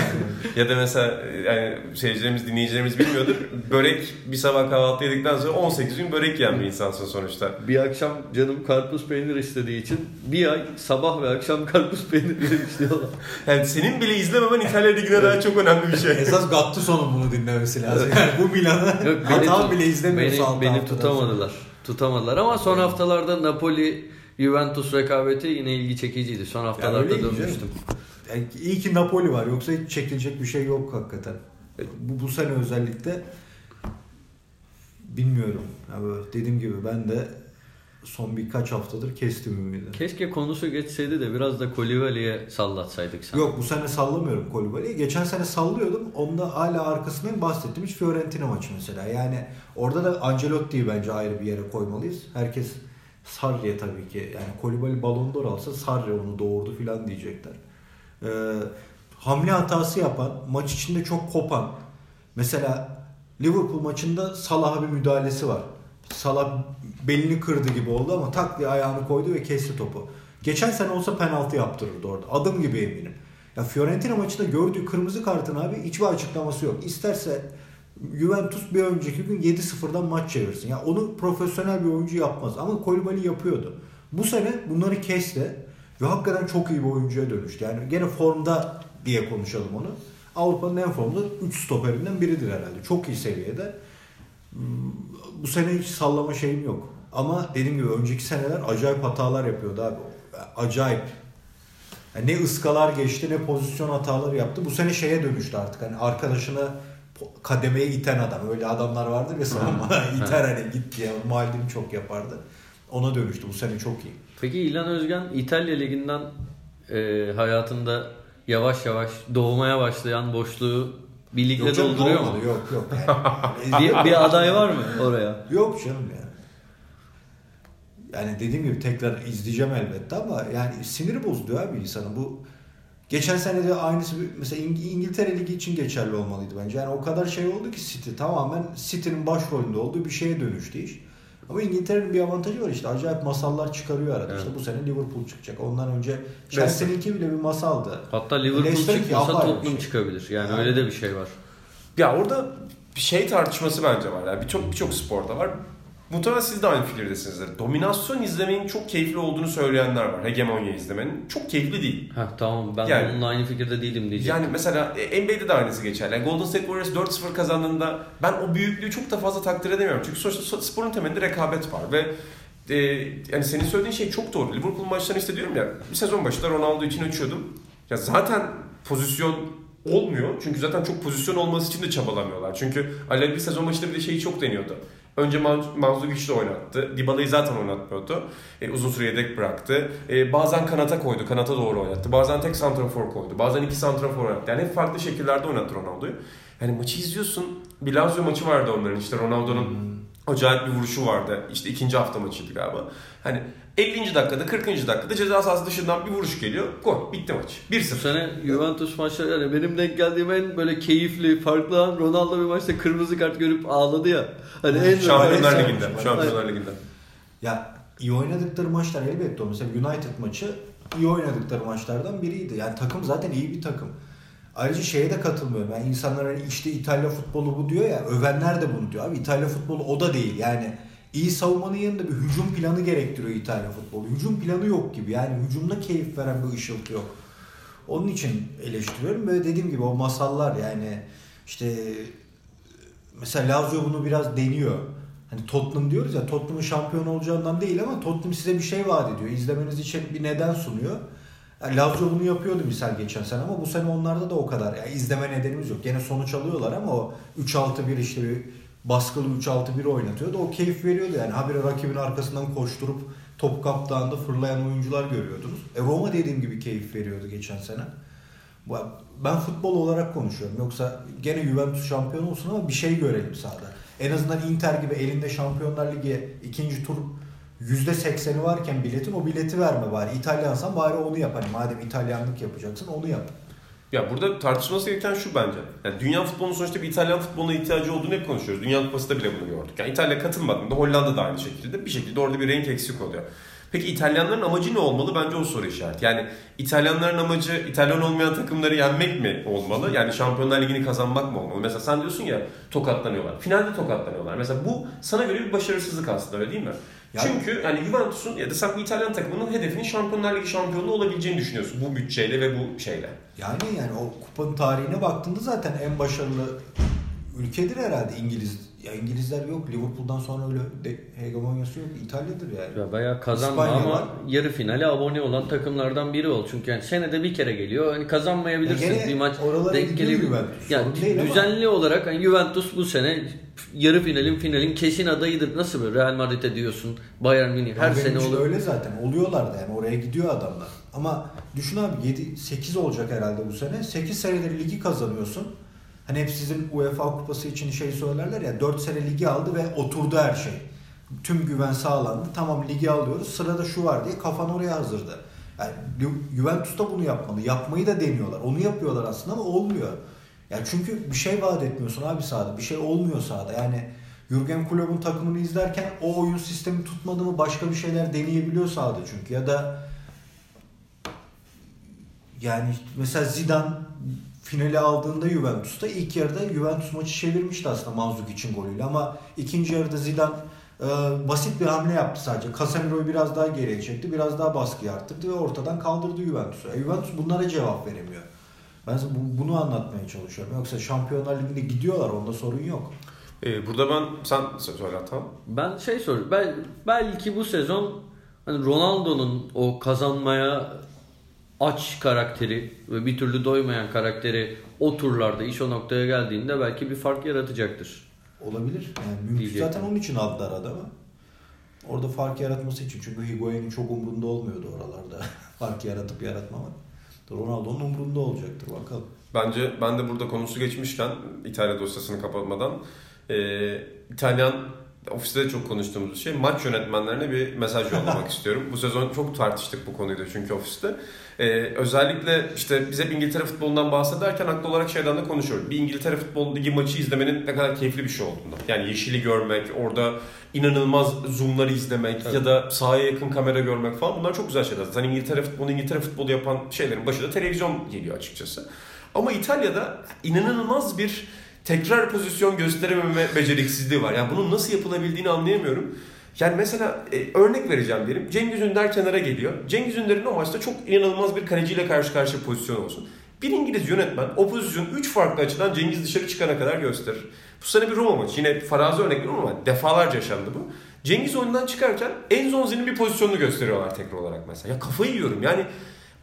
Ya da mesela yani seyircilerimiz, dinleyicilerimiz bilmiyordur. Börek bir sabah kahvaltı yedikten sonra on sekiz gün börek yiyen bir insansın sonuçta. Bir akşam canım karpuz peynir istediği için bir ay sabah ve akşam karpuz peynir yemişliyorlar. Yani senin bile izlememen İtalya Ligi'ne evet. daha çok önemli bir şey. Esas Gattuso'nun bunu dinlemesi lazım. Evet. Yani bu Milan'ı hata bile izlemiyorsa. Beni, beni tutamadılar. Tutamadılar ama son evet. haftalarda Napoli-Juventus rekabeti yine ilgi çekiciydi. Son haftalarda yani dönmüştüm. Yani iyi ki Napoli var. Yoksa hiç çekilecek bir şey yok hakikaten. Bu, bu sene özellikle bilmiyorum. Yani dediğim gibi ben de son birkaç haftadır kestim ümidi. Keşke konusu geçseydi de biraz da Kolibali'ye sallatsaydık sana. Yok, bu sene sallamıyorum Kolibali'yi. Geçen sene sallıyordum. Onda hala arkasından bahsettim. Hiç Fiorentina maçı mesela. Yani orada da Ancelotti'yi bence ayrı bir yere koymalıyız. Herkes Sarri'ye tabii ki. Yani Kolibali Ballon d'Or alsa Sarri onu doğurdu filan diyecekler. Ee, hamle hatası yapan, maç içinde çok kopan. Mesela Liverpool maçında Salah'a bir müdahalesi var. Salah belini kırdı gibi oldu ama tak diye ayağını koydu ve kesti topu. Geçen sene olsa penaltı yaptırırdı orada. Adım gibi eminim. Ya Fiorentina maçında gördüğü kırmızı kartın abi hiçbir açıklaması yok. İsterse Juventus bir önceki gün yedi sıfırdan maç çevirsin. Ya onu profesyonel bir oyuncu yapmaz ama Kolibali yapıyordu. Bu sene bunları kesti ve hakikaten çok iyi bir oyuncuya dönüştü. Yani gene formda diye konuşalım onu. Avrupa'nın en formda üç stoperinden biridir herhalde. Çok iyi seviyede. Bu sene hiç sallama şeyim yok. Ama dediğim gibi önceki seneler acayip hatalar yapıyordu abi. Acayip. Yani ne ıskalar geçti, ne pozisyon hataları yaptı. Bu sene şeye dönüştü artık. Hani arkadaşına kademeye iten adam. Öyle adamlar vardır ya sana iter hani git diye. Maldini çok yapardı. Ona dönüştü. Bu sene çok iyi. Peki İlhan Özgen İtalya Ligi'nden e, hayatında yavaş yavaş doğmaya başlayan boşluğu bir ligde yok canım, dolduruyor olmadı mu? Yok yok. Yani. bir, bir aday var mı oraya? Yok canım ya. Yani. yani dediğim gibi tekrar izleyeceğim elbette ama yani sinir bozdu abi insanı. Bu geçen sene de aynısı mesela İng- İngiltere Ligi için geçerli olmalıydı bence. Yani o kadar şey oldu ki City tamamen City'nin başrolünde olduğu bir şeye dönüştü iş. Ama İngiltere'nin bir avantajı var işte. Acayip masallar çıkarıyor arada. Evet. İşte bu sene Liverpool çıkacak. Ondan önce Chelsea'ninki bile bir masaldı. Hatta Liverpool çıkmasa Tottenham şey. çıkabilir. Yani, yani öyle de bir şey var. Ya orada bir şey tartışması bence var. Yani birçok birçok sporda var. Muhtemelen siz de aynı fikirdesinizdir. Dominasyon izlemenin çok keyifli olduğunu söyleyenler var. Hegemonya izlemenin çok keyifli değil. Heh, tamam ben yani, onunla aynı fikirde değilim diyeceğim. Yani mesela N B A'de de aynısı geçerli. Yani Golden State Warriors dört sıfır kazandığında ben o büyüklüğü çok da fazla takdir edemiyorum. Çünkü sonuçta sporun temelinde rekabet var ve e, yani senin söylediğin şey çok doğru. Liverpool maçlarını işte diyorum ya bir sezon başında Ronaldo için uçuyordum. Ya zaten pozisyon olmuyor. Çünkü zaten çok pozisyon olması için de çabalamıyorlar. Çünkü Allegri sezon başında bir de şeyi çok deniyordu. Önce Manzukiç'le oynattı. Dybala'yı zaten oynatmıyordu. E, uzun süre yedek bıraktı. E, bazen kanata koydu. Kanata doğru oynattı. Bazen tek santrafor koydu. Bazen iki santrafor oynattı. Yani hep farklı şekillerde oynattı Ronaldo'yu. Yani maçı izliyorsun. Bir Lazio maçı vardı onların. İşte Ronaldo'nun hmm. acayip bir vuruşu vardı. İşte ikinci hafta maçıydı galiba. Hani ellinci dakikada, kırkıncı dakikada ceza sahası dışından bir vuruş geliyor. Gol. Bitti maç. bir sıfır. Bu sene Juventus maçları yani benim denk geldiğim en böyle keyifli, farklı an Ronaldo bir maçta kırmızı kart görüp ağladı ya. Hani en Şampiyonlar Ligi'nde. Şampiyonlar Ligi'nde. Ya iyi oynadıkları maçlar elbette o. Mesela United maçı iyi oynadıkları maçlardan biriydi. Yani takım zaten iyi bir takım. Ayrıca şeye de katılmıyorum. Yani insanlar hani işte İtalya futbolu bu diyor ya. Övenler de bunu diyor. Abi İtalya futbolu o da değil yani. İyi savunmanın yanında bir hücum planı gerektiriyor İtalya futbolu. Hücum planı yok gibi. Yani hücumda keyif veren bir ışıltı yok. Onun için eleştiriyorum. Böyle dediğim gibi o masallar yani işte mesela Lazio bunu biraz deniyor. Hani Tottenham diyoruz ya, Tottenham'ın şampiyon olacağından değil ama Tottenham size bir şey vaat ediyor. İzlemeniz için bir neden sunuyor. Yani Lazio bunu yapıyordu misal geçen sene ama bu sene onlarda da o kadar. Yani izleme nedenimiz yok. Gene sonuç alıyorlar ama o üç altı bir işte bir baskılı üç altı bir oynatıyordu. O keyif veriyordu yani. Habire rakibin arkasından koşturup topu kaptığında fırlayan oyuncular görüyordunuz. E Roma dediğim gibi keyif veriyordu geçen sene. Ben futbol olarak konuşuyorum. Yoksa gene Juventus şampiyon olsun ama bir şey görelim sahada. En azından Inter gibi elinde Şampiyonlar Ligi ikinci tur yüzde sekseni varken biletin, o bileti verme bari. İtalyansan bari onu yap. Hani madem İtalyanlık yapacaksın onu yap. Ya burada tartışması gereken şu bence. Yani dünya futbolunun sonuçta bir İtalyan futboluna ihtiyacı olduğunu hep konuşuyoruz. Dünya Kupası'nda bile bunu gördük. Yani İtalya katılmadığında Hollanda da aynı şekilde. Bir şekilde orada bir renk eksik oluyor. Peki İtalyanların amacı ne olmalı? Bence o soru işareti. Yani İtalyanların amacı İtalyan olmayan takımları yenmek mi olmalı? Yani Şampiyonlar Ligi'ni kazanmak mı olmalı? Mesela sen diyorsun ya tokatlanıyorlar. Finalde tokatlanıyorlar. Mesela bu sana göre bir başarısızlık aslında, öyle değil mi? Yani, çünkü yani Juventus'un ya da sen İtalyan takımının hedefinin Şampiyonlar Ligi şampiyonluğu olabileceğini düşünüyorsun bu bütçeyle ve bu şeyle. Yani yani o kupanın tarihine baktığında zaten en başarılı ülkedir herhalde İngiliz. Ya İngilizler yok. Liverpool'dan sonra öyle hegemonyası yok. İtalya'dır yani. Ya bayağı kazanma İspanya ama var. Yarı finale abone olan takımlardan biri ol. Çünkü yani senede bir kere geliyor. Hani kazanmayabilirsin e bir maç. Denk geliyor. Yani düzenli ama olarak hani Juventus bu sene yarı finalin finalin kesin adayıdır. Nasıl böyle Real Madrid'e diyorsun? Bayern Münih her sene olur. Öyle zaten. Oluyorlar da yani. Oraya gidiyor adamlar. Ama düşün abi yedi sekiz olacak herhalde bu sene. sekiz senedir ligi kazanıyorsun. Hani hep sizin UEFA kupası için şey söylerler ya, dört sene ligi aldı ve oturdu her şey. Tüm güven sağlandı. Tamam ligi alıyoruz. Sırada şu var diye kafan oraya hazırdı. Yani Juventus da bunu yapmalı. Yapmayı da deniyorlar. Onu yapıyorlar aslında ama olmuyor. Yani çünkü bir şey vaat etmiyorsun abi sahada. Bir şey olmuyor sahada. Yani Jürgen Klopp'un takımını izlerken o oyun sistemi tutmadı mı başka bir şeyler deneyebiliyor sahada çünkü. Ya da yani mesela Zidane finali aldığında Juventus'ta ilk yarıda Juventus maçı çevirmişti aslında Manzuk için golüyle ama ikinci yarıda Zidane e, basit bir hamle yaptı sadece. Casemiro'yu biraz daha geriye çekti, biraz daha baskı arttırdı ve ortadan kaldırdı Juventus'u. E, Juventus bunlara cevap veremiyor. Ben bunu anlatmaya çalışıyorum. Yoksa Şampiyonlar Ligi'nde gidiyorlar, onda sorun yok. Ee, burada ben sen söyle tamam. Ben şey soruyorum. Ben belki bu sezon hani Ronaldo'nun o kazanmaya aç karakteri ve bir türlü doymayan karakteri o turlarda iş o noktaya geldiğinde belki bir fark yaratacaktır. Olabilir. Yani mümkün. Zaten onun için aldılar adamı. Orada fark yaratması için. Çünkü Higuain'in çok umrunda olmuyordu oralarda. Fark yaratıp yaratmamak. Ronaldo'nun umrunda olacaktır. Bakalım. Bence ben de burada konusu geçmişken İtalya dosyasını kapatmadan e, İtalyan ofiste de çok konuştuğumuz bir şey. Maç yönetmenlerine bir mesaj yollamak istiyorum. Bu sezon çok tartıştık bu konuyu da çünkü ofiste. Ee, özellikle işte biz hep İngiltere futbolundan bahsederken haklı olarak şeyden de konuşuyoruz. Bir İngiltere futbol ligi maçı izlemenin ne kadar keyifli bir şey olduğunu. Yani yeşili görmek, orada inanılmaz zoomları izlemek evet. Ya da sahaya yakın kamera görmek falan bunlar çok güzel şeyler. Zaten İngiltere futbolunu İngiltere futbolu yapan şeylerin başında televizyon geliyor açıkçası. Ama İtalya'da inanılmaz bir tekrar pozisyon gösterememe beceriksizliği var. Yani bunun nasıl yapılabildiğini anlayamıyorum. Yani mesela e, örnek vereceğim diyelim. Cengiz Ünder kenara geliyor. Cengiz Ünder'in o maçta çok inanılmaz bir kaleciyle karşı karşıya pozisyon olsun. Bir İngiliz yönetmen o pozisyonu üç farklı açıdan Cengiz dışarı çıkana kadar gösterir. Bu sene bir Roma maçı. Yine farazi örnek veriyorum ama defalarca yaşandı bu. Cengiz oyundan çıkarken N'Zonzi'nin bir pozisyonunu gösteriyorlar tekrar olarak mesela. Ya kafayı yiyorum yani.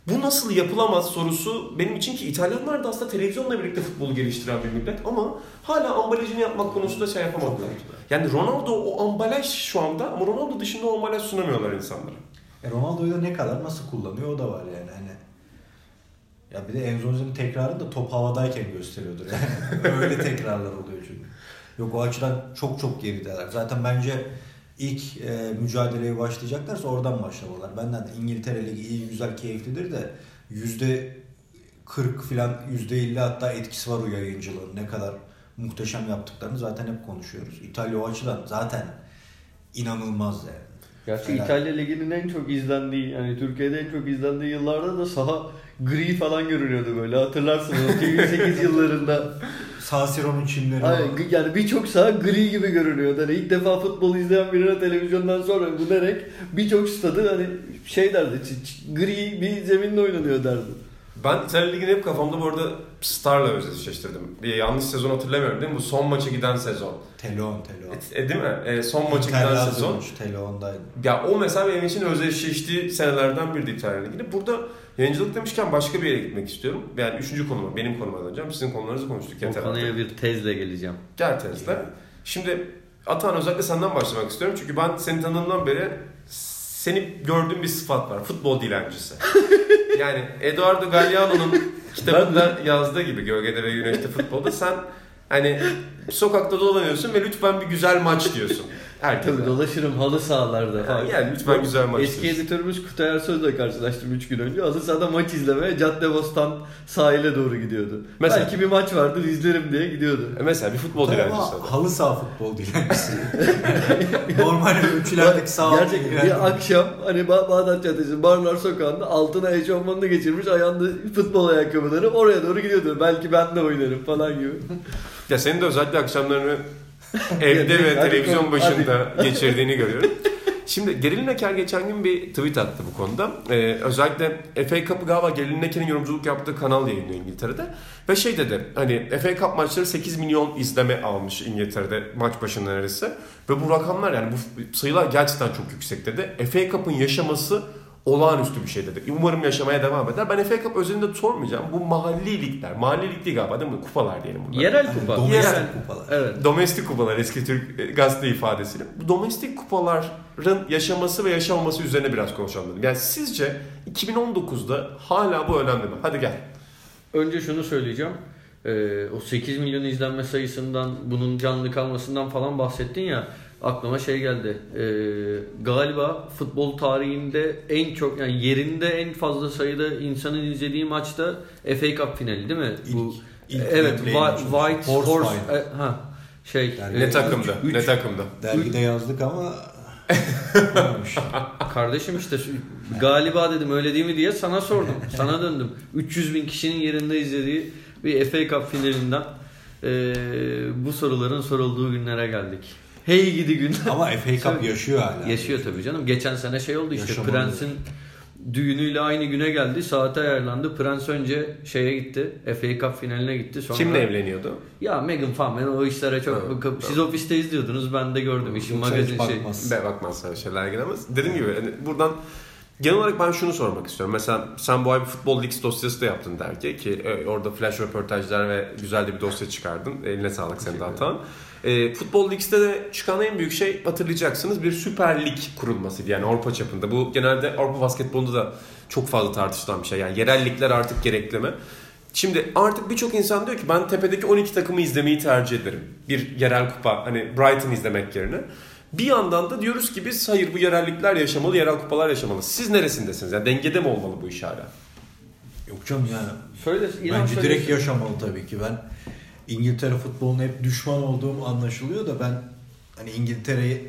Bu nasıl yapılamaz sorusu benim için ki İtalyanlar da aslında televizyonla birlikte futbolu geliştiren bir millet ama hala ambalajını yapmak konusunda şey yapamadılar. Yani Ronaldo o ambalaj şu anda ama Ronaldo dışında o ambalaj sunamıyorlar insanlara. E Ronaldo'yu da ne kadar nasıl kullanıyor o da var yani. Hani ya bir de N'Zonzi'nin tekrarını da top havadayken gösteriyordur yani. Öyle tekrarlar oluyor çünkü. Yok o açıdan çok çok gerideler. Zaten bence İlk e, mücadeleye başlayacaklarsa oradan başlamalar. Benden de İngiltere Ligi iyi, güzel, keyiflidir de yüzde kırk falan yüzde elli hatta etkisi var o yayıncılığın. Ne kadar muhteşem yaptıklarını zaten hep konuşuyoruz. İtalya o açıdan zaten inanılmaz yani. Gerçi Helal. İtalya Ligi'nin en çok izlendiği, yani Türkiye'de en çok izlendiği yıllarda da saha gri falan görünüyordu böyle. Hatırlarsınız iki bin sekiz yıllarında. San Siro'nun çimleri. Aynen, yani birçok saha gri gibi görünüyordu. Hani ilk defa futbol izleyen birine televizyondan sonra bu derek birçok stadı hani şey derdi, gri bir zeminle oynanıyor derdi. Ben İtalya Ligi'ni hep kafamda bu arada Star'la özdeşleştirdim. Bir yanlış sezon hatırlamıyorum değil mi? Bu son maça giden sezon. Telon, Telon. E, e, değil mi? E, son maça İtalya giden sezon. Olmuş, Telon'daydı. Ya o mesela benim için özdeşleştiği senelerden biriydi İtalya Ligi'ni. Burada yayıncılık demişken başka bir yere gitmek istiyorum. Yani üçüncü konuma, benim konuma döneceğim. Sizin konularınızı konuştuk. O konuya bir tezle geleceğim. Gel tezle. Şimdi Atan özellikle senden başlamak istiyorum. Çünkü ben seni tanıdığımdan beri seni gördüğüm bir sıfat var. Futbol dilencisi. Yani Eduardo Galeano'nun kitabında yazdığı gibi Gölgede ve Güneşte Futbolda sen hani sokakta dolanıyorsun ve lütfen bir güzel maç diyorsun. Herkese. Tabii dolaşırım halı sahalarda. Yani, yani lütfen ben, güzel maç eski diyorsun. Eski editörümüz Kutay Ersöz'le karşılaştım üç gün önce. Halı sahada maç izlemeye Caddebostan sahile doğru gidiyordu. Mesela, belki bir maç vardır izlerim diye gidiyordu. E mesela bir futbol dilencisi. Halı saha futbol dilencisi. Normal ölçülerdeki saha futbol dilencisi. Bir akşam hani Bağdat Caddesi'nin Barlar Sokağı'nda altına eşofmanını geçirmiş ayağında futbol ayakkabıları oraya doğru gidiyordu. Belki ben de oynarım falan gibi. Ya senin de özellikle akşamlarını evde ve televizyon başında geçirdiğini görüyorum. Şimdi Geril Neker geçen gün bir tweet attı bu konuda. Ee, özellikle F A Cup'ı galiba Geril Neker'in yorumculuk yaptığı kanal yayınlıyor İngiltere'de. Ve şey dedi, hani F A Cup maçları sekiz milyon izleme almış İngiltere'de maç başına neredeyse. Ve bu rakamlar, yani bu sayılar gerçekten çok yüksek dedi. F A Cup'ın yaşaması olağanüstü bir şey dedi. Umarım yaşamaya devam eder. Ben F A Cup özelinde sormayacağım. Bu mahalli ligler. Mahalli lig değil galiba değil mi? Kupalar diyelim bunlar. Yerel kupa. Domestik Yerel. kupalar. Evet. Domestik kupalar eski Türk gazete ifadesiyle. Bu domestik kupaların yaşaması ve yaşamaması üzerine biraz konuşalım dedim. Yani sizce iki bin on dokuzda hala bu önemli mi? Hadi gel. Önce şunu söyleyeceğim. Ee, o sekiz milyon izlenme sayısından, bunun canlı kalmasından falan bahsettin ya. Aklıma şey geldi. Ee, galiba futbol tarihinde en çok, yani yerinde en fazla sayıda insanın izlediği maçta F A Cup finali değil mi? İlk, bu ilk evet, Va- White Horse. Horse e, ha şey. Dergide ne takımda? Üç, ne takımda? Dergide yazdık ama kardeşim işte galiba dedim, öyle değil mi diye sana sordum. Sana döndüm. üç yüz bin kişinin yerinde izlediği bir F A Cup finalinden e, bu soruların sorulduğu günlere geldik. Hey gidi günler. Ama F A Cup tabii, yaşıyor hala. Yaşıyor tabii canım. Geçen sene şey oldu işte. Yaşamalı. Prens'in düğünüyle aynı güne geldi. Saate ayarlandı. Prens önce şeye gitti. F A Cup finaline gitti. Sonra kimle evleniyordu? Ya Meghan Farmer, o işlere çok... Evet, bakıp, siz ofiste izliyordunuz. Ben de gördüm. İşin magazin şey... Bakmaz. Ben bakmaz. Öyle şeyler gelemez. Dediğim gibi yani buradan... Genel olarak ben şunu sormak istiyorum. Mesela sen bu ay bir futbol ligi dosyası da yaptın dergi ki orada flash röportajlar ve güzel de bir dosya çıkardın. Eline sağlık senin de Hatan. E, futbol lig'de de çıkan en büyük şey, hatırlayacaksınız, bir süper lig kurulmasıydı. Yani Avrupa çapında. Bu genelde Avrupa basketbolunda da çok fazla tartışılan bir şey. Yani yerel ligler artık gerekli mi? Şimdi artık birçok insan diyor ki ben tepedeki on iki takımı izlemeyi tercih ederim. Bir yerel kupa, hani Brighton izlemek yerine. Bir yandan da diyoruz ki biz hayır, bu yerellikler yaşamalı, yerel kupalar yaşamalı. Siz neresindesiniz? Yani dengede mi olmalı bu iş hala? Yok canım yani. Söyle, bence direkt yaşamalı tabii ki. Ben İngiltere futboluna hep düşman olduğum anlaşılıyor da ben hani İngiltere'yi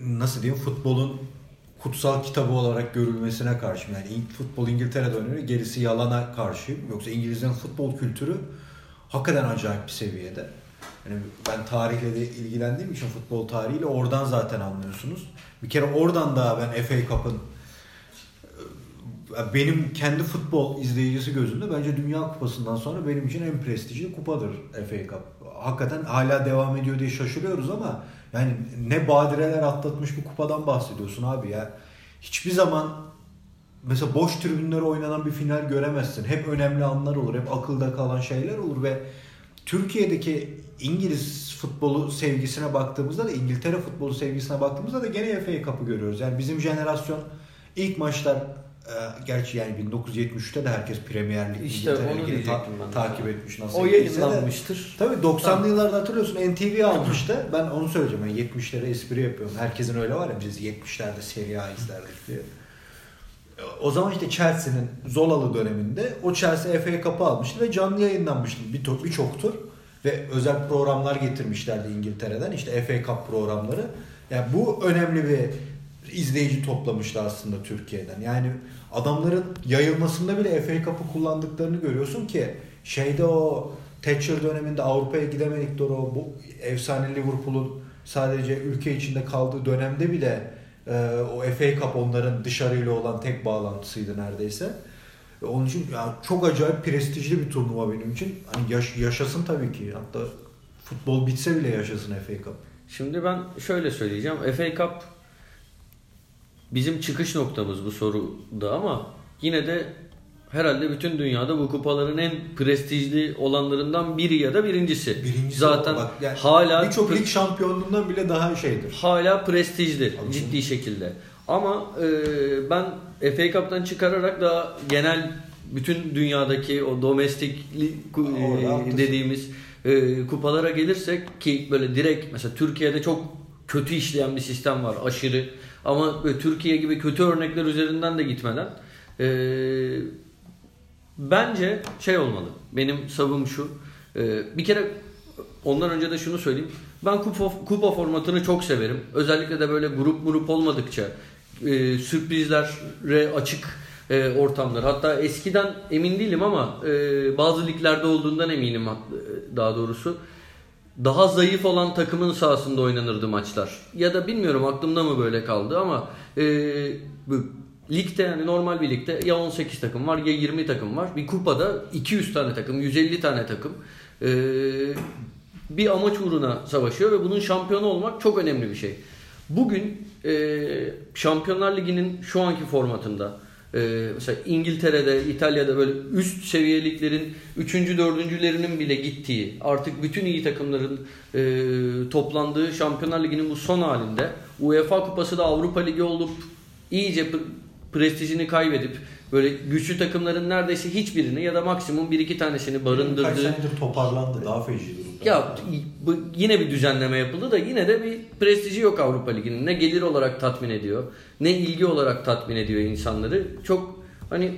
nasıl diyeyim, futbolun kutsal kitabı olarak görülmesine karşıyım. Yani futbol İngiltere'de oynanıyor, gerisi yalana karşıyım. Yoksa İngilizlerin futbol kültürü hakikaten acayip bir seviyede. Yani ben tarihle de ilgilendiğim için futbol tarihiyle oradan zaten anlıyorsunuz. Bir kere oradan da ben F A Cup'ın benim kendi futbol izleyicisi gözümde bence Dünya Kupası'ndan sonra benim için en prestijli kupadır F A Cup. Hakikaten hala devam ediyor diye şaşırıyoruz ama yani ne badireler atlatmış bir kupadan bahsediyorsun abi ya. Hiçbir zaman mesela boş tribünlere oynanan bir final göremezsin. Hep önemli anlar olur, hep akılda kalan şeyler olur ve Türkiye'deki İngiliz futbolu sevgisine baktığımızda da, İngiltere futbolu sevgisine baktığımızda da gene F A Cup'ı görüyoruz. Yani bizim jenerasyon ilk maçlar, e, gerçi yani bin dokuz yüz yetmiş üçte de herkes Premier Lig işte İngiltere'yi ta- takip etmiş. Nasıl o yayınlanmıştır. Tabii doksanlı tamam. Yıllarda hatırlıyorsun N T V almıştı. Ben onu söyleyeceğim. Yani yetmişlere espri yapıyorum. Herkesin öyle var ya, biz yetmişlerde Serie A izlerdik diye. O zaman işte Chelsea'nin Zolalı döneminde o Chelsea F A Cup'ı almıştı ve canlı yayınlanmıştı bir birçok tur. Ve özel programlar getirmişlerdi İngiltere'den, işte F A Cup programları. Yani bu önemli bir izleyici toplamıştı aslında Türkiye'den. Yani adamların yayılmasında bile F A Cup'ı kullandıklarını görüyorsun ki şeyde, o Thatcher döneminde Avrupa'ya gidemedik doğru, bu efsane Liverpool'un sadece ülke içinde kaldığı dönemde bile o F A Cup onların dışarıyla olan tek bağlantısıydı neredeyse. Onun için yani çok acayip prestijli bir turnuva benim için. Hani yaş, yaşasın tabii ki. Hatta futbol bitse bile yaşasın F A Cup. Şimdi ben şöyle söyleyeceğim. F A Cup bizim çıkış noktamız bu soruda ama yine de herhalde bütün dünyada bu kupaların en prestijli olanlarından biri ya da birincisi. Birincisi zaten bak, yani hala birçok pre- lig şampiyonluğundan bile daha şeydir. Hala prestijli abi, ciddi mi? Şekilde. Ama e, ben F A Cup'tan çıkararak daha genel bütün dünyadaki o domestik e, dediğimiz e, kupalara gelirsek ki böyle direkt mesela Türkiye'de çok kötü işleyen bir sistem var, aşırı, ama Türkiye gibi kötü örnekler üzerinden de gitmeden e, bence şey olmalı, benim savım şu, e, bir kere ondan önce de şunu söyleyeyim, ben kupa, kupa formatını çok severim, özellikle de böyle grup grup olmadıkça Ee, sürprizlere açık e, ortamlar. Hatta eskiden emin değilim ama e, bazı liglerde olduğundan eminim, e, daha doğrusu daha zayıf olan takımın sahasında oynanırdı maçlar. Ya da bilmiyorum aklımda mı böyle kaldı ama e, ligde, yani normal bir ligde ya on sekiz takım var ya yirmi takım var. Bir kupada iki yüz tane takım, yüz elli tane takım e, bir amaç uğruna savaşıyor ve bunun şampiyonu olmak çok önemli bir şey. Bugün e, Şampiyonlar Ligi'nin şu anki formatında e, mesela İngiltere'de, İtalya'da böyle üst seviyeliklerin üçüncü dördüncülerinin bile gittiği, artık bütün iyi takımların e, toplandığı Şampiyonlar Ligi'nin bu son halinde UEFA Kupası da Avrupa Ligi olup iyice prestijini kaybedip böyle güçlü takımların neredeyse hiçbirini ya da maksimum bir iki tanesini barındırdığı... Kaç senedir toparlandı, daha feci durumda. Ya bu, yine bir düzenleme yapıldı da yine de bir prestiji yok Avrupa Ligi'nin. Ne gelir olarak tatmin ediyor, ne ilgi olarak tatmin ediyor insanları. Çok hani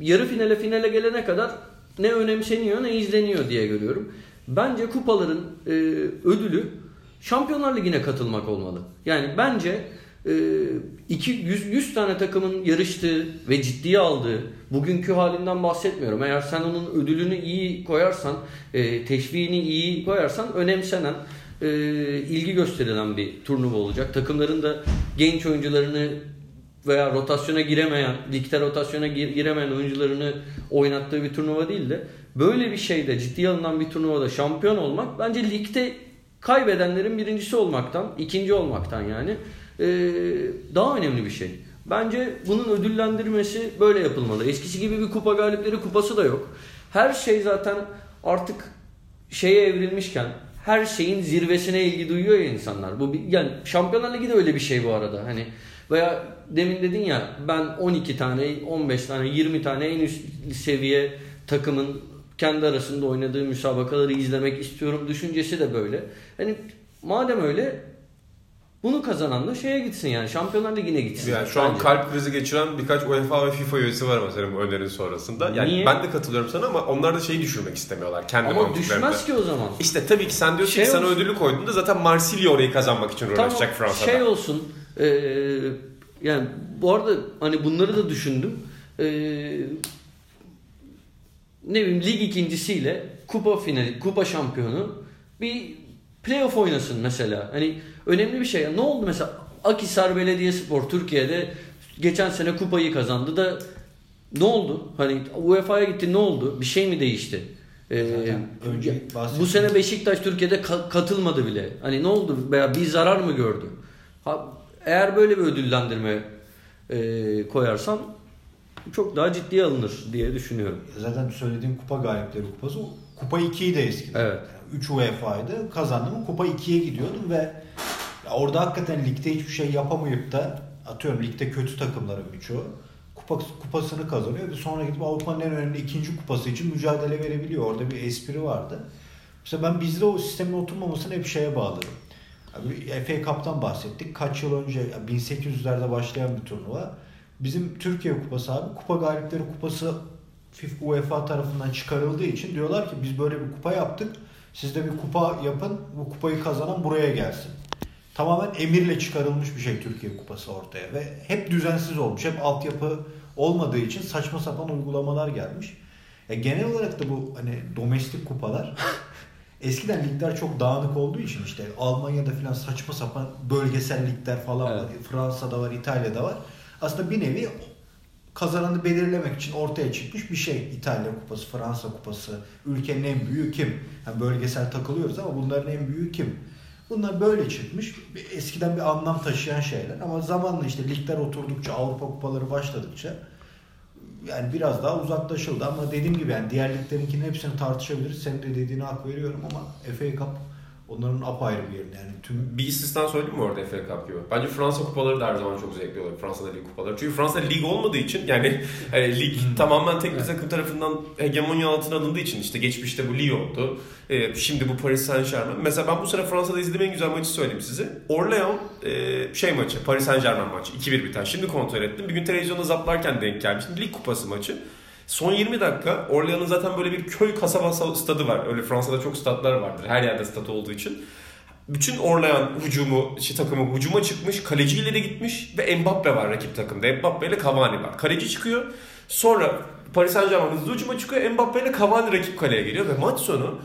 yarı finale finale gelene kadar ne önemseniyor ne izleniyor diye görüyorum. Bence kupaların e, ödülü Şampiyonlar Ligi'ne katılmak olmalı. Yani bence... iki yüz, yüz tane takımın yarıştığı ve ciddiye aldığı, bugünkü halinden bahsetmiyorum, eğer sen onun ödülünü iyi koyarsan, teşviğini iyi koyarsan önemsenen, ilgi gösterilen bir turnuva olacak. Takımların da genç oyuncularını veya rotasyona giremeyen, ligde rotasyona giremeyen oyuncularını oynattığı bir turnuva değil de böyle bir şeyde, ciddiye alınan bir turnuvada şampiyon olmak bence ligde kaybedenlerin birincisi olmaktan, ikinci olmaktan yani daha önemli bir şey. Bence bunun ödüllendirmesi böyle yapılmalı. Eskisi gibi bir kupa galipleri kupası da yok. Her şey zaten artık şeye evrilmişken, her şeyin zirvesine ilgi duyuyor ya insanlar. Bu yani Şampiyonlar Ligi de öyle bir şey bu arada. Hani veya demin dedin ya, ben on iki tane, on beş tane, yirmi tane en üst seviye takımın kendi arasında oynadığı müsabakaları izlemek istiyorum düşüncesi de böyle. Hani madem öyle, bunu kazanan da şeye gitsin, yani Şampiyonlar Ligi'ne gitsin. Yani şu bence. An kalp krizi geçiren birkaç UEFA ve FIFA üyesi var mesela bu önerin sonrasında. Yani niye? Ben de katılıyorum sana ama onlar da şeyi düşürmek istemiyorlar. Kendi ama düşmez ki o zaman. İşte tabii ki sen diyorsun şey ki olsun. Sana ödülü koyduğunda zaten Marsilya orayı kazanmak için uğraşacak tamam, Fransa'da. Şey olsun ee, yani bu arada hani bunları da düşündüm. E, ne bileyim lig ikincisiyle kupa finali, kupa şampiyonu bir playoff oynasın mesela. Hani önemli bir şey. Ne oldu mesela? Akhisar Belediyespor Türkiye'de geçen sene kupayı kazandı da ne oldu? Hani U E F A'ya gitti, ne oldu? Bir şey mi değişti? Ee, önce bu sene Beşiktaş Türkiye'de ka- katılmadı bile. Hani ne oldu? Veya bir zarar mı gördü? Ha, eğer böyle bir ödüllendirme e, koyarsam çok daha ciddiye alınır diye düşünüyorum. Zaten söylediğim kupa galipleri kupası, kupa ikiyi de eskidi. Evet. üç U E F A'ydı. Kazandım. Kupa ikiye gidiyordum ve orada hakikaten ligde hiçbir şey yapamayıp da, atıyorum ligde kötü takımların birçoğu kupa, kupasını kazanıyor ve sonra gidip Avrupa'nın en önemli ikinci kupası için mücadele verebiliyor. Orada bir espri vardı. Mesela ben bizde o sistemin oturmamasını hep şeye bağlarım. F A Cup'tan bahsettik. Kaç yıl önce bin sekiz yüzlerde başlayan bir turnuva. Bizim Türkiye Kupası abi, Kupa Galipleri Kupası FIFA UEFA tarafından çıkarıldığı için diyorlar ki biz böyle bir kupa yaptık. Siz de bir kupa yapın, bu kupayı kazanan buraya gelsin. Tamamen emirle çıkarılmış bir şey Türkiye Kupası ortaya ve hep düzensiz olmuş, hep altyapı olmadığı için saçma sapan uygulamalar gelmiş. Ya genel olarak da bu hani domestik kupalar eskiden ligler çok dağınık olduğu için işte Almanya'da filan saçma sapan bölgesel ligler falan var, evet. Fransa'da var, İtalya'da var. Aslında bir nevi kazananı belirlemek için ortaya çıkmış bir şey. İtalya Kupası, Fransa Kupası, ülkenin en büyüğü kim? Yani bölgesel takılıyoruz ama bunların en büyüğü kim? Bunlar böyle çıkmış. Eskiden bir anlam taşıyan şeyler ama zamanla işte ligler oturdukça, Avrupa Kupaları başladıkça yani biraz daha uzaklaşıldı ama dediğim gibi yani diğer liglerinkinin hepsini tartışabiliriz. Senin de dediğine hak veriyorum ama F A Cup onların apayrı bir yerinde yani tüm... Bir istisna söyleyeyim mi orada F A Cup gibi? Bence Fransa kupaları da her zaman çok zevkli oluyor. Fransa'da lig kupaları. Çünkü Fransa'da lig olmadığı için yani, yani lig tamamen tek bir takım tarafından hegemonya altına alındığı için işte geçmişte bu Lille oldu. Ee, şimdi bu Paris Saint-Germain. Mesela ben bu sene Fransa'da izlediğim en güzel maçı söyleyeyim size. Orléans e, şey maçı, Paris Saint-Germain maçı. iki bir biten. Şimdi kontrol ettim. Bir gün televizyonda zaplarken denk gelmiştim. Lig kupası maçı. Son yirmi dakika Orléans'ın zaten böyle bir köy kasaba stadı var. Öyle Fransa'da çok stadlar vardır. Her yerde stat olduğu için. Bütün Orléans hücumu, şey takımı hücuma çıkmış. Kaleciyle de gitmiş ve Mbappe var rakip takımda. Mbappe ile Cavani var. Kaleci çıkıyor. Sonra Paris Saint-Germain hızlı hücuma çıkıyor. Mbappe ile Cavani rakip kaleye geliyor ve maç sonu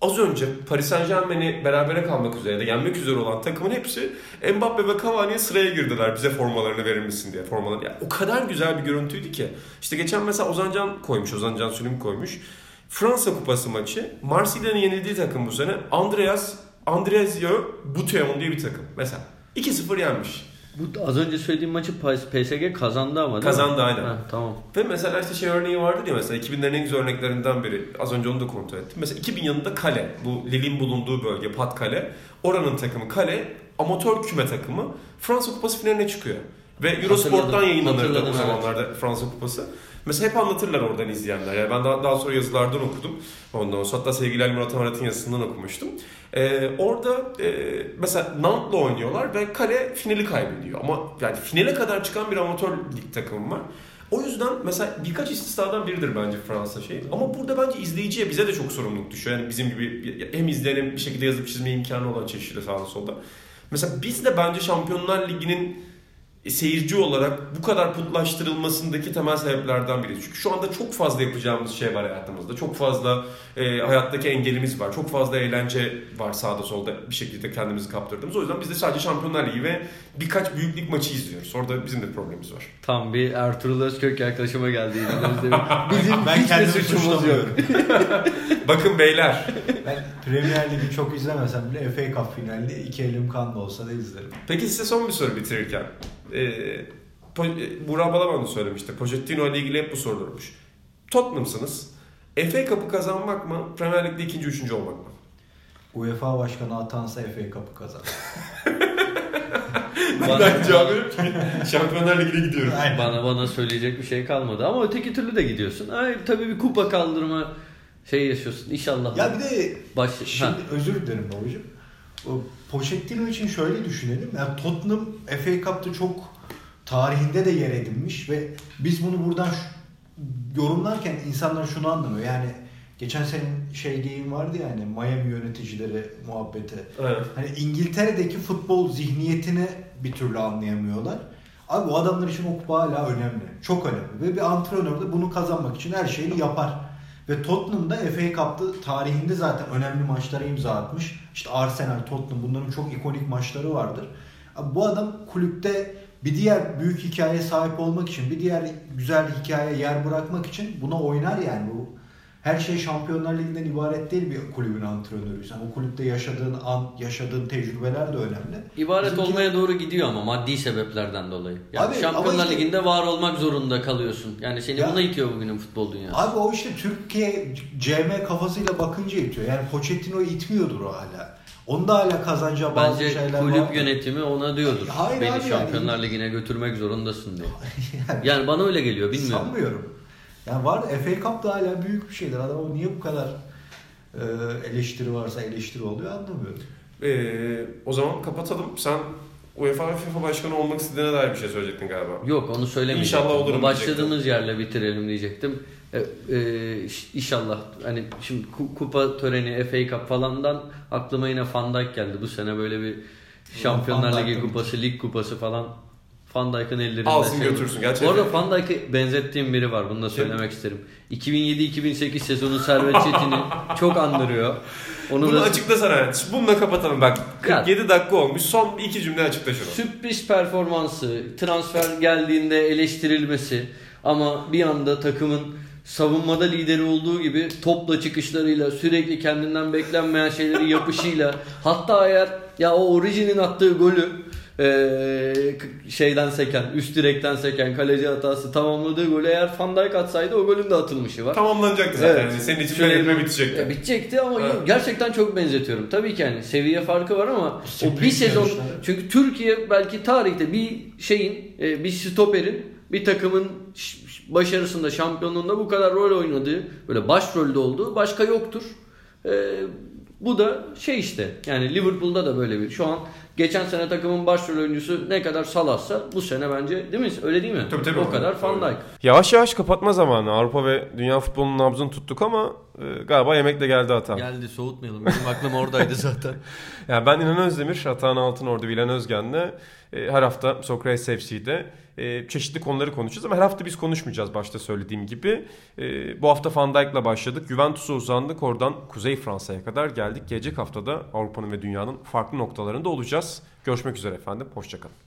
az önce Paris Saint-Germain'i berabere kalmak üzere de yenmek üzere olan takımın hepsi Mbappe ve Cavani'ye sıraya girdiler bize formalarını verir misin diye. Formaları. Yani o kadar güzel bir görüntüydü ki. İşte geçen mesela Ozan Can koymuş, Ozan Can Sülüm koymuş. Fransa Kupası maçı, Marsilya'nın yenildiği takım bu sene Andreas Andreasio Buteon diye bir takım. Mesela iki sıfır yenmiş. Bu az önce söylediğim maçı P S G kazandı ama değil kazandı mi? Aynen. Heh, tamam. Ve mesela işte şey örneği vardı diye mesela iki binlerin en güzel örneklerinden biri. Az önce onu da kontrol ettim. Mesela iki bin yılında Kale, bu Lille'in bulunduğu bölge Patkale. Oranın takımı Kale, amatör küme takımı Fransa Kupası finaline çıkıyor. Ve Eurosport'tan yayınlanırdı o zamanlarda evet. Fransa Kupası. Mesela hep anlatırlar oradan izleyenler. Yani ben daha, daha sonra yazılardan okudum. Ondan sonra hatta sevgili Ali Murat Amarat'ın yazısından okumuştum. Ee, orada e, mesela Nant'la oynuyorlar ve Kale finali kaybediyor. Ama yani finale kadar çıkan bir amatör lig takımı var. O yüzden mesela birkaç istisnadan biridir bence Fransa şeyi. Ama burada bence izleyiciye bize de çok sorumluluk düşüyor. Yani bizim gibi hem izleyenin bir şekilde yazıp çizme imkanı olan çeşitli sağda solda. Mesela biz de bence Şampiyonlar Ligi'nin seyirci olarak bu kadar putlaştırılmasındaki temel sebeplerden biri. Çünkü şu anda çok fazla yapacağımız şey var hayatımızda. Çok fazla e, hayattaki engelimiz var. Çok fazla eğlence var sağda solda bir şekilde kendimizi kaptırdığımız. O yüzden biz de sadece Şampiyonlar Ligi ve birkaç büyük lig maçı izliyoruz. Orada bizim de problemimiz var. Tam bir Ertuğrul Özkök yaklaşıma geldi. Bizim ben hiçbir suçumuz yok. Bakın beyler. Ben Premier Lig'i çok izlemesem bile F A Cup finalinde iki elim kanda olsa da izlerim. Peki size son bir soru bitirirken. Ee, Burak Balaban da söylemişti. Pochettino ile ilgili hep bu sorulurmuş. Tottenham'sınız. F A Cup'ı kazanmak mı? Premier Lig'de ikinci, üçüncü olmak mı? UEFA başkanı atansa F A Cup'ı kazan. Bana... Ben cevap veriyorum ki Şampiyonlar Ligi'ne gidiyorum. Aynen. Bana bana söyleyecek bir şey kalmadı. Ama öteki türlü de gidiyorsun. Ay, tabii bir kupa kaldırma şey yaşıyorsun. İnşallah. Ya bir de baş... şimdi ha. özür dilerim babacığım. Pochettino için şöyle düşünelim. Yani Tottenham F A Cup'ta çok tarihinde de yer edinmiş ve biz bunu buradan yorumlarken insanlar şunu anlamıyor. Yani geçen sene şey deyim vardı ya hani Miami yöneticileri muhabbeti. Evet. Hani İngiltere'deki futbol zihniyetini bir türlü anlayamıyorlar. Abi o adamlar için o kupa hala önemli. Çok önemli. Ve bir antrenör de bunu kazanmak için her şeyi yapar. Ve Tottenham'da F A Cup'ta tarihinde zaten önemli maçlara imza atmış. İşte Arsenal, Tottenham bunların çok ikonik maçları vardır. Bu adam kulüpte bir diğer büyük hikayeye sahip olmak için, bir diğer güzel hikayeye yer bırakmak için buna oynar yani. Bu her şey Şampiyonlar Ligi'nden ibaret değil bir kulübün antrenörü. Yani o kulüpte yaşadığın an, yaşadığın tecrübeler de önemli. İbaret Bizimki... olmaya doğru gidiyor ama maddi sebeplerden dolayı. Yani abi, Şampiyonlar işte... Ligi'nde var olmak zorunda kalıyorsun. Yani seni ya... buna itiyor bugünün futbol dünyası. Abi o işte Türkiye C M kafasıyla bakınca itiyor. Yani Pochettino'yu itmiyordur o hala. Onda hala kazanacağı bazı bence şeyler var. Bence kulüp yönetimi ona diyordur. Hayır, beni Şampiyonlar yani. Ligi'ne götürmek zorundasın diyor. yani... yani bana öyle geliyor bilmiyorum. Sanmıyorum. Yani var F A Cup da hala büyük bir şeydir. Adama niye bu kadar e, eleştiri varsa eleştiri oluyor anlamıyorum. Ee, o zaman kapatalım. Sen UEFA ve FIFA başkanı olmak istediğine dair bir şey söyleyecektin galiba. Yok onu söylemeyecektim. İnşallah olurum başladığımız diyecektim. Yerle bitirelim diyecektim. E, e, inşallah hani şimdi kupa töreni F A Cup falandan aklıma yine Van Dijk geldi. Bu sene böyle bir Şampiyonlar Ligi kupası, lig kupası falan. Van Dijk'ın ellerinde. Alsın götürsün gerçekten. Bu arada Van Dijk'ı benzettiğim biri var. Bunu da söylemek evet. isterim. iki bin yedi iki bin sekiz sezonu Servet Çetin'i çok andırıyor. Onu Bunu da... açıklasana. Bununla kapatalım bak. kırk yedi dakika olmuş. Son iki cümle açıkla şunu. Sürpriz performansı, transfer geldiğinde eleştirilmesi ama bir anda takımın savunmada lideri olduğu gibi topla çıkışlarıyla, sürekli kendinden beklenmeyen şeyleri yapışıyla hatta eğer ya o orijinin attığı golü Ee, şeyden seken, üst direkten seken kaleci hatası tamamladığı golü eğer Van Dijk atsaydı o golün de atılmışı var. Tamamlanacaktı zaten. Evet. Yani senin için benzetme bitecekti. Ya, bitecekti ama evet. gerçekten çok benzetiyorum. Tabii ki yani seviye farkı var ama o bir sezon işte. Çünkü Türkiye belki tarihte bir şeyin, bir stoperin, bir takımın başarısında, şampiyonluğunda bu kadar rol oynadığı, böyle başrolde olduğu başka yoktur. Ee, bu da şey işte. Yani Liverpool'da da böyle bir şu an geçen sene takımın başrol oyuncusu ne kadar Salah'sa bu sene bence, değil mi? Öyle değil mi? Tabii, tabii, o tabii, kadar Van Dijk. Yavaş yavaş kapatma zamanı. Avrupa ve dünya futbolunun nabzını tuttuk ama e, galiba yemek de geldi Hatan. Geldi, soğutmayalım. Benim aklım oradaydı zaten. Yani ben İlhan Özdemir, Hatan Altın Ordu, İlhan Özgen'le e, her hafta Sócrates F C'de e, çeşitli konuları konuşacağız ama her hafta biz konuşmayacağız başta söylediğim gibi. E, bu hafta Van Dijk'la başladık. Juventus'a uzandık. Oradan Kuzey Fransa'ya kadar geldik. Gelecek haftada Avrupa'nın ve dünyanın farklı noktalarında olacağız. Görüşmek üzere efendim. Hoşça kalın.